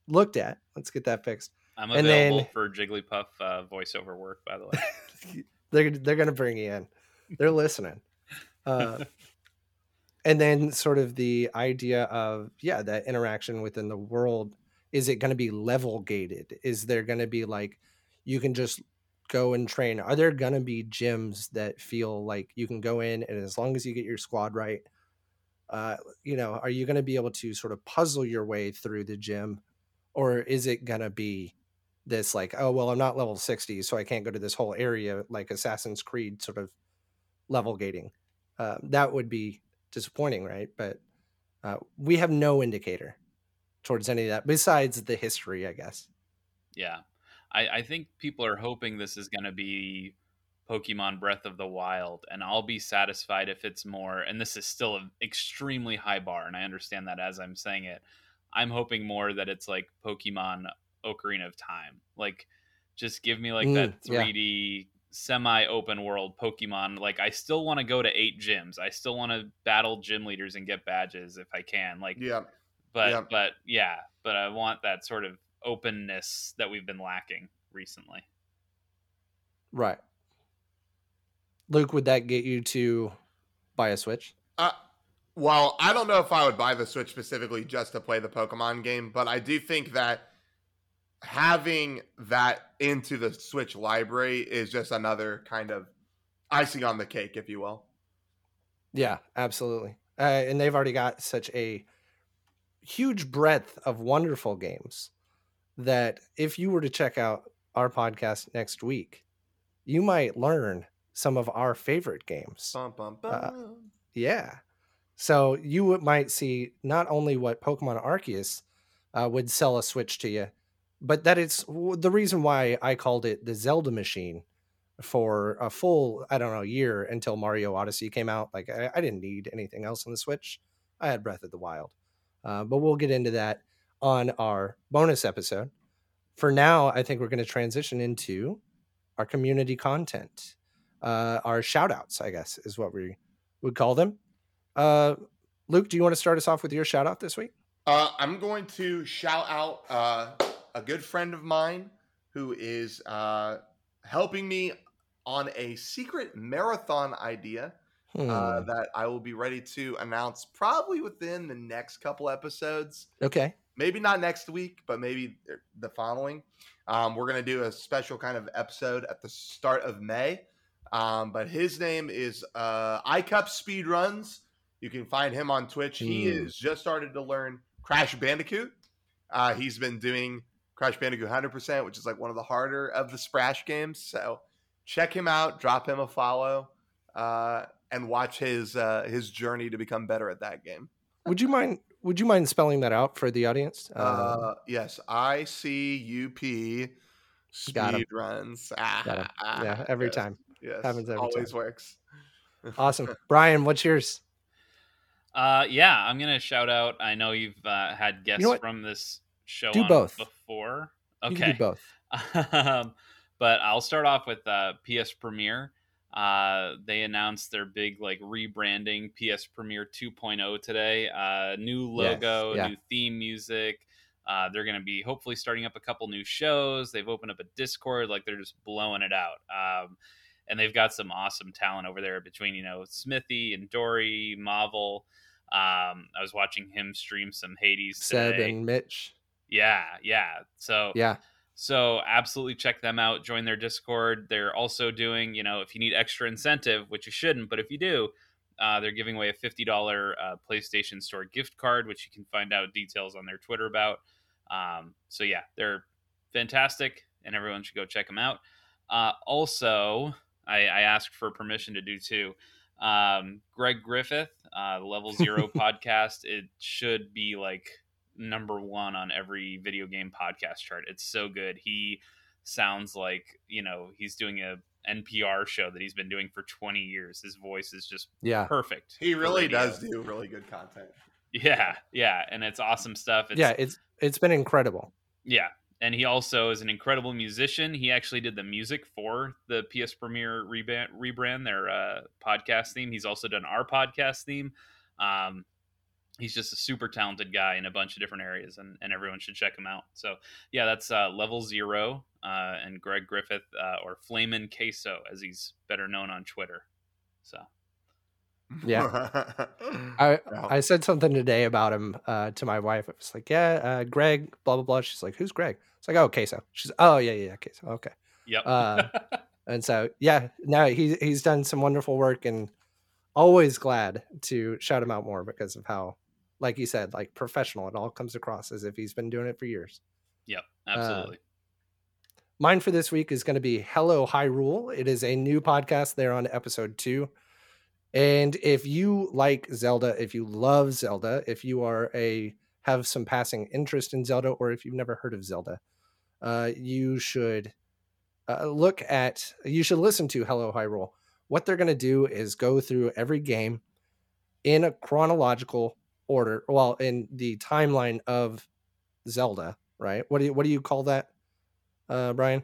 looked at. Let's get that fixed. I'm available for Jigglypuff voiceover work, by the way. They're going to bring you in. They're listening. And then sort of the idea of, yeah, that interaction within the world. Is it going to be level gated? Is there going to be like, you can just go and train? Are there going to be gyms that feel like you can go in and as long as you get your squad right, you know, are you going to be able to sort of puzzle your way through the gym? Or is it going to be this like, oh, well, I'm not level 60, so I can't go to this whole area, like Assassin's Creed sort of level gating? That would be disappointing, right? But we have no indicator towards any of that besides the history, I guess. Yeah. I think people are hoping this is going to be Pokemon Breath of the Wild, and I'll be satisfied if it's more, and this is still an extremely high bar, and I understand that as I'm saying it. I'm hoping more that it's like Pokemon Ocarina of Time. Like, just give me like that 3D semi-open world Pokemon. Like, I still want to go to 8 gyms. I still want to battle gym leaders and get badges if I can. Like, But I want that sort of openness that we've been lacking recently. Right. Luke, would that get you to buy a Switch? Well, I don't know if I would buy the Switch specifically just to play the Pokemon game, but I do think that having that into the Switch library is just another kind of icing on the cake, if you will. Yeah, absolutely. And they've already got such a huge breadth of wonderful games that if you were to check out our podcast next week, you might learn some of our favorite games. Bum, bum, bum. So you might see not only what Pokemon Arceus would sell a Switch to you, but that it's the reason why I called it the Zelda machine for a full, year until Mario Odyssey came out. Like, I didn't need anything else on the Switch. I had Breath of the Wild. But we'll get into that on our bonus episode. For now, I think we're going to transition into our community content, our shout outs, I guess, is what we would call them. Luke, do you want to start us off with your shout out this week? I'm going to shout out a good friend of mine who is helping me on a secret marathon idea. That I will be ready to announce probably within the next couple episodes. Okay. Maybe not next week, but maybe the following. We're going to do a special kind of episode at the start of May. But his name is iCup Speedruns. You can find him on Twitch. He has just started to learn Crash Bandicoot. He's been doing Crash Bandicoot 100%, which is like one of the harder of the Splash games. So check him out. Drop him a follow. And watch his journey to become better at that game. Would you mind spelling that out for the audience? Yes, ICUP Speedruns. Time. Yes, happens every time. Always works. Awesome, Brian. What's yours? I'm gonna shout out. I know you've had guests from this show before. Okay, you can do both. But I'll start off with PS Premiere. They announced their big rebranding PS Premiere 2.0 today. New logo, new theme music. They're going to be hopefully starting up a couple new shows. They've opened up a Discord. They're just blowing it out. And they've got some awesome talent over there between, Smithy and Dory, Marvel. I was watching him stream some Hades today. Seb and Mitch. So absolutely check them out. Join their Discord. They're also doing, if you need extra incentive, which you shouldn't, but if you do, they're giving away a $50 PlayStation Store gift card, which you can find out details on their Twitter about. So yeah, they're fantastic, and everyone should go check them out. Also, I asked for permission to do too. Greg Griffith, the Level Zero podcast. It should be like number one on every video game podcast chart. It's so good. He sounds like, you know, he's doing a NPR show that he's been doing for 20 years. His voice is just perfect. He really does do really good content. Yeah. And it's awesome stuff. It's been incredible. Yeah. And he also is an incredible musician. He actually did the music for the PS Premiere rebrand, their podcast theme. He's also done our podcast theme. He's just a super talented guy in a bunch of different areas, and everyone should check him out. So, yeah, that's Level Zero and Greg Griffith, or Flamin' Queso, as he's better known on Twitter. So, yeah. I said something today about him to my wife. I was like, Greg, blah, blah, blah. She's like, who's Greg? It's like, oh, Queso. She's like, oh, yeah, Queso. Okay. Yep. And so, no, he's done some wonderful work, and always glad to shout him out more because of how, like you said, like professional, it all comes across as if he's been doing it for years. Yep, absolutely. Mine for this week is going to be Hello Hyrule. It is a new podcast. They're on episode 2. And if you like Zelda, if you love Zelda, if you are have some passing interest in Zelda, or if you've never heard of Zelda, you should listen to Hello Hyrule. What they're going to do is go through every game in a chronological order. Well, in the timeline of Zelda, right? What do you call that, Brian?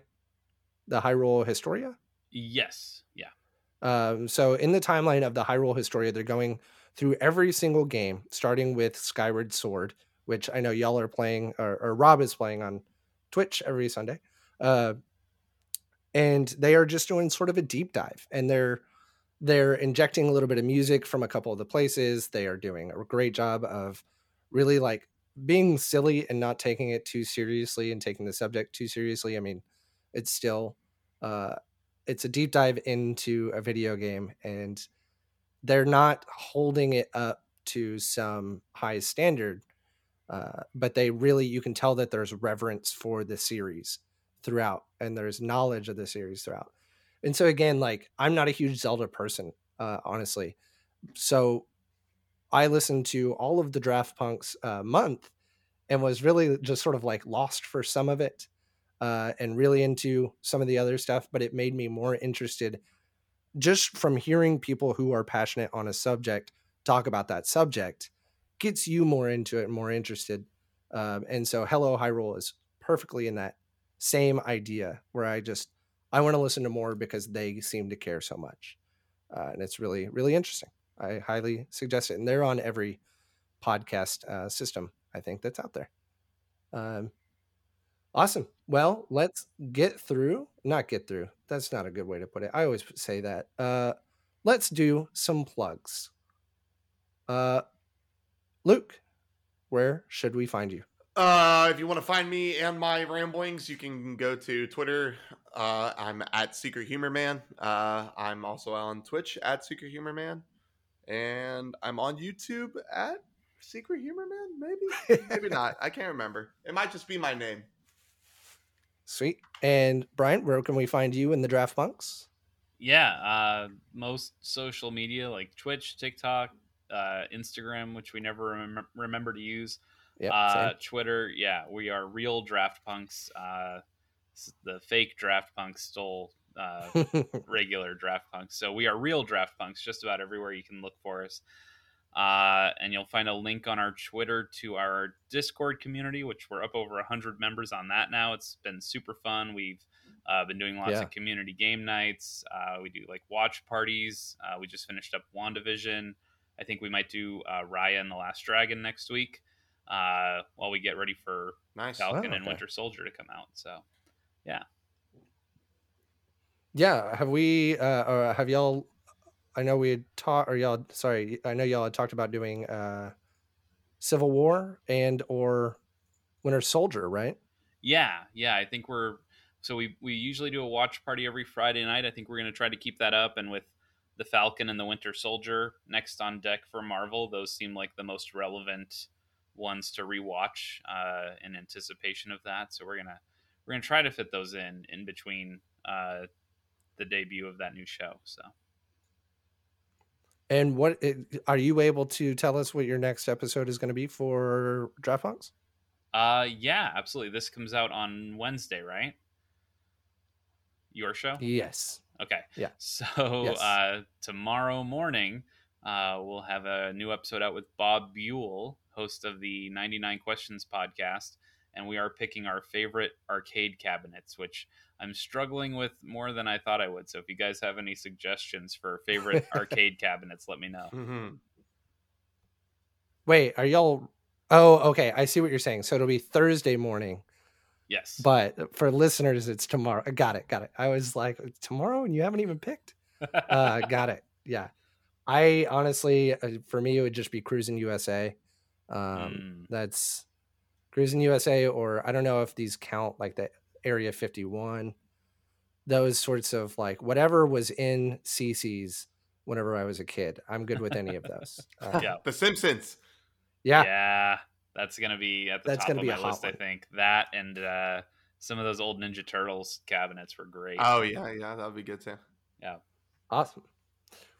The Hyrule Historia? Yes. Yeah. So in the timeline of the Hyrule Historia, they're going through every single game, starting with Skyward Sword, which I know y'all are playing, or Rob is playing on Twitch every Sunday. And they are just doing sort of a deep dive, and they're injecting a little bit of music from a couple of the places. They are doing a great job of really like being silly and not taking it too seriously and taking the subject too seriously. I mean, it's still, it's a deep dive into a video game, and they're not holding it up to some high standard, but they really, you can tell that there's reverence for the series throughout, and there's knowledge of the series throughout. And so again, like, I'm not a huge Zelda person, honestly, so I listened to all of the DraftPunks month and was really just sort of like lost for some of it, and really into some of the other stuff, but it made me more interested just from hearing people who are passionate on a subject talk about that subject. Gets you more into it and more interested, and so Hello Hyrule is perfectly in that same idea, where I want to listen to more because they seem to care so much, and it's really, really interesting. I highly suggest it, and they're on every podcast system I think that's out there. Awesome. Well, let's get through. That's not a good way to put it. I always say that. Let's do some plugs. Luke, where should we find you? If you want to find me and my ramblings, you can go to Twitter. I'm at Secret Humor Man. I'm also on Twitch at Secret Humor Man, and I'm on YouTube at Secret Humor Man. Maybe not. I can't remember. It might just be my name. Sweet. And Brian, where can we find you in the DraftPunks? Yeah, most social media like Twitch, TikTok, Instagram, which we never remember to use. Yep, Twitter, we are real DraftPunks. The fake DraftPunks stole regular DraftPunks, so we are real DraftPunks just about everywhere you can look for us. And you'll find a link on our Twitter to our Discord community, which we're up over 100 members on that now. It's been super fun. We've been doing lots of community game nights. We do like watch parties. We just finished up WandaVision. I think we might do Raya and the Last Dragon next week, while we get ready for Falcon and Winter Soldier to come out. So have we or have y'all, I know we had taught, or y'all, sorry, I know y'all had talked about doing Civil War and or Winter Soldier, right? Yeah I think we usually do a watch party every Friday night. I think we're going to try to keep that up, and with the Falcon and the Winter Soldier next on deck for Marvel, those seem like the most relevant ones to rewatch in anticipation of that. So we're gonna we're going to try to fit those in between the debut of that new show. So. And what are you able to tell us what your next episode is going to be for DraftPunks? Yeah, absolutely. This comes out on Wednesday, right? Your show? Yes. Okay. Yeah. So yes. Tomorrow morning, we'll have a new episode out with Bob Buell, host of the 99 Questions podcast, and we are picking our favorite arcade cabinets, which I'm struggling with more than I thought I would. So if you guys have any suggestions for favorite arcade cabinets, let me know. Mm-hmm. Wait, are y'all... Oh, okay. I see what you're saying. So it'll be Thursday morning. Yes. But for listeners, it's tomorrow. Got it. I was like, tomorrow? And you haven't even picked? Got it. Yeah. I honestly, for me, it would just be Cruising USA. That's Cruising USA, or I don't know if these count, like the Area 51. Those sorts of, like, whatever was in CC's whenever I was a kid. I'm good with any of those. Yeah. The Simpsons. Yeah. That's going to be at the top of my list, I think. That and some of those old Ninja Turtles cabinets were great. Oh, yeah. That'll be good, too. Yeah. Awesome.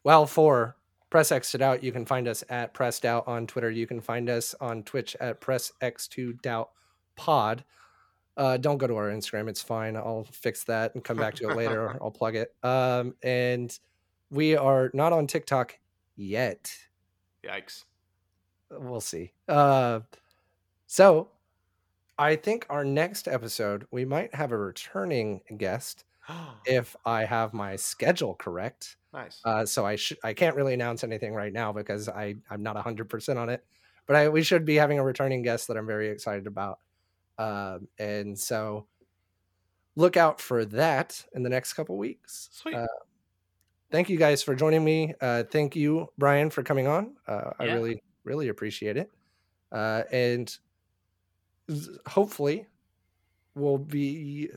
Well, for Press X to Doubt, you can find us at Press Doubt on Twitter. You can find us on Twitch at Press X to Doubt Pod. Don't go to our Instagram. It's fine. I'll fix that and come back to it later. I'll plug it. And we are not on TikTok yet. Yikes. We'll see. So I think our next episode, we might have a returning guest if I have my schedule correct. Nice. So I can't really announce anything right now because I'm not 100% on it, but we should be having a returning guest that I'm very excited about. And so look out for that in the next couple weeks. Sweet. Thank you guys for joining me. Thank you, Brian, for coming on. I really appreciate it. And hopefully you'll be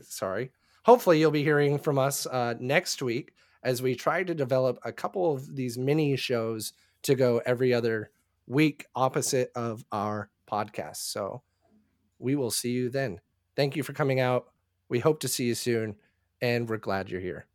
hearing from us next week as we try to develop a couple of these mini shows to go every other week, opposite of our podcast. So we will see you then. Thank you for coming out. We hope to see you soon, and we're glad you're here.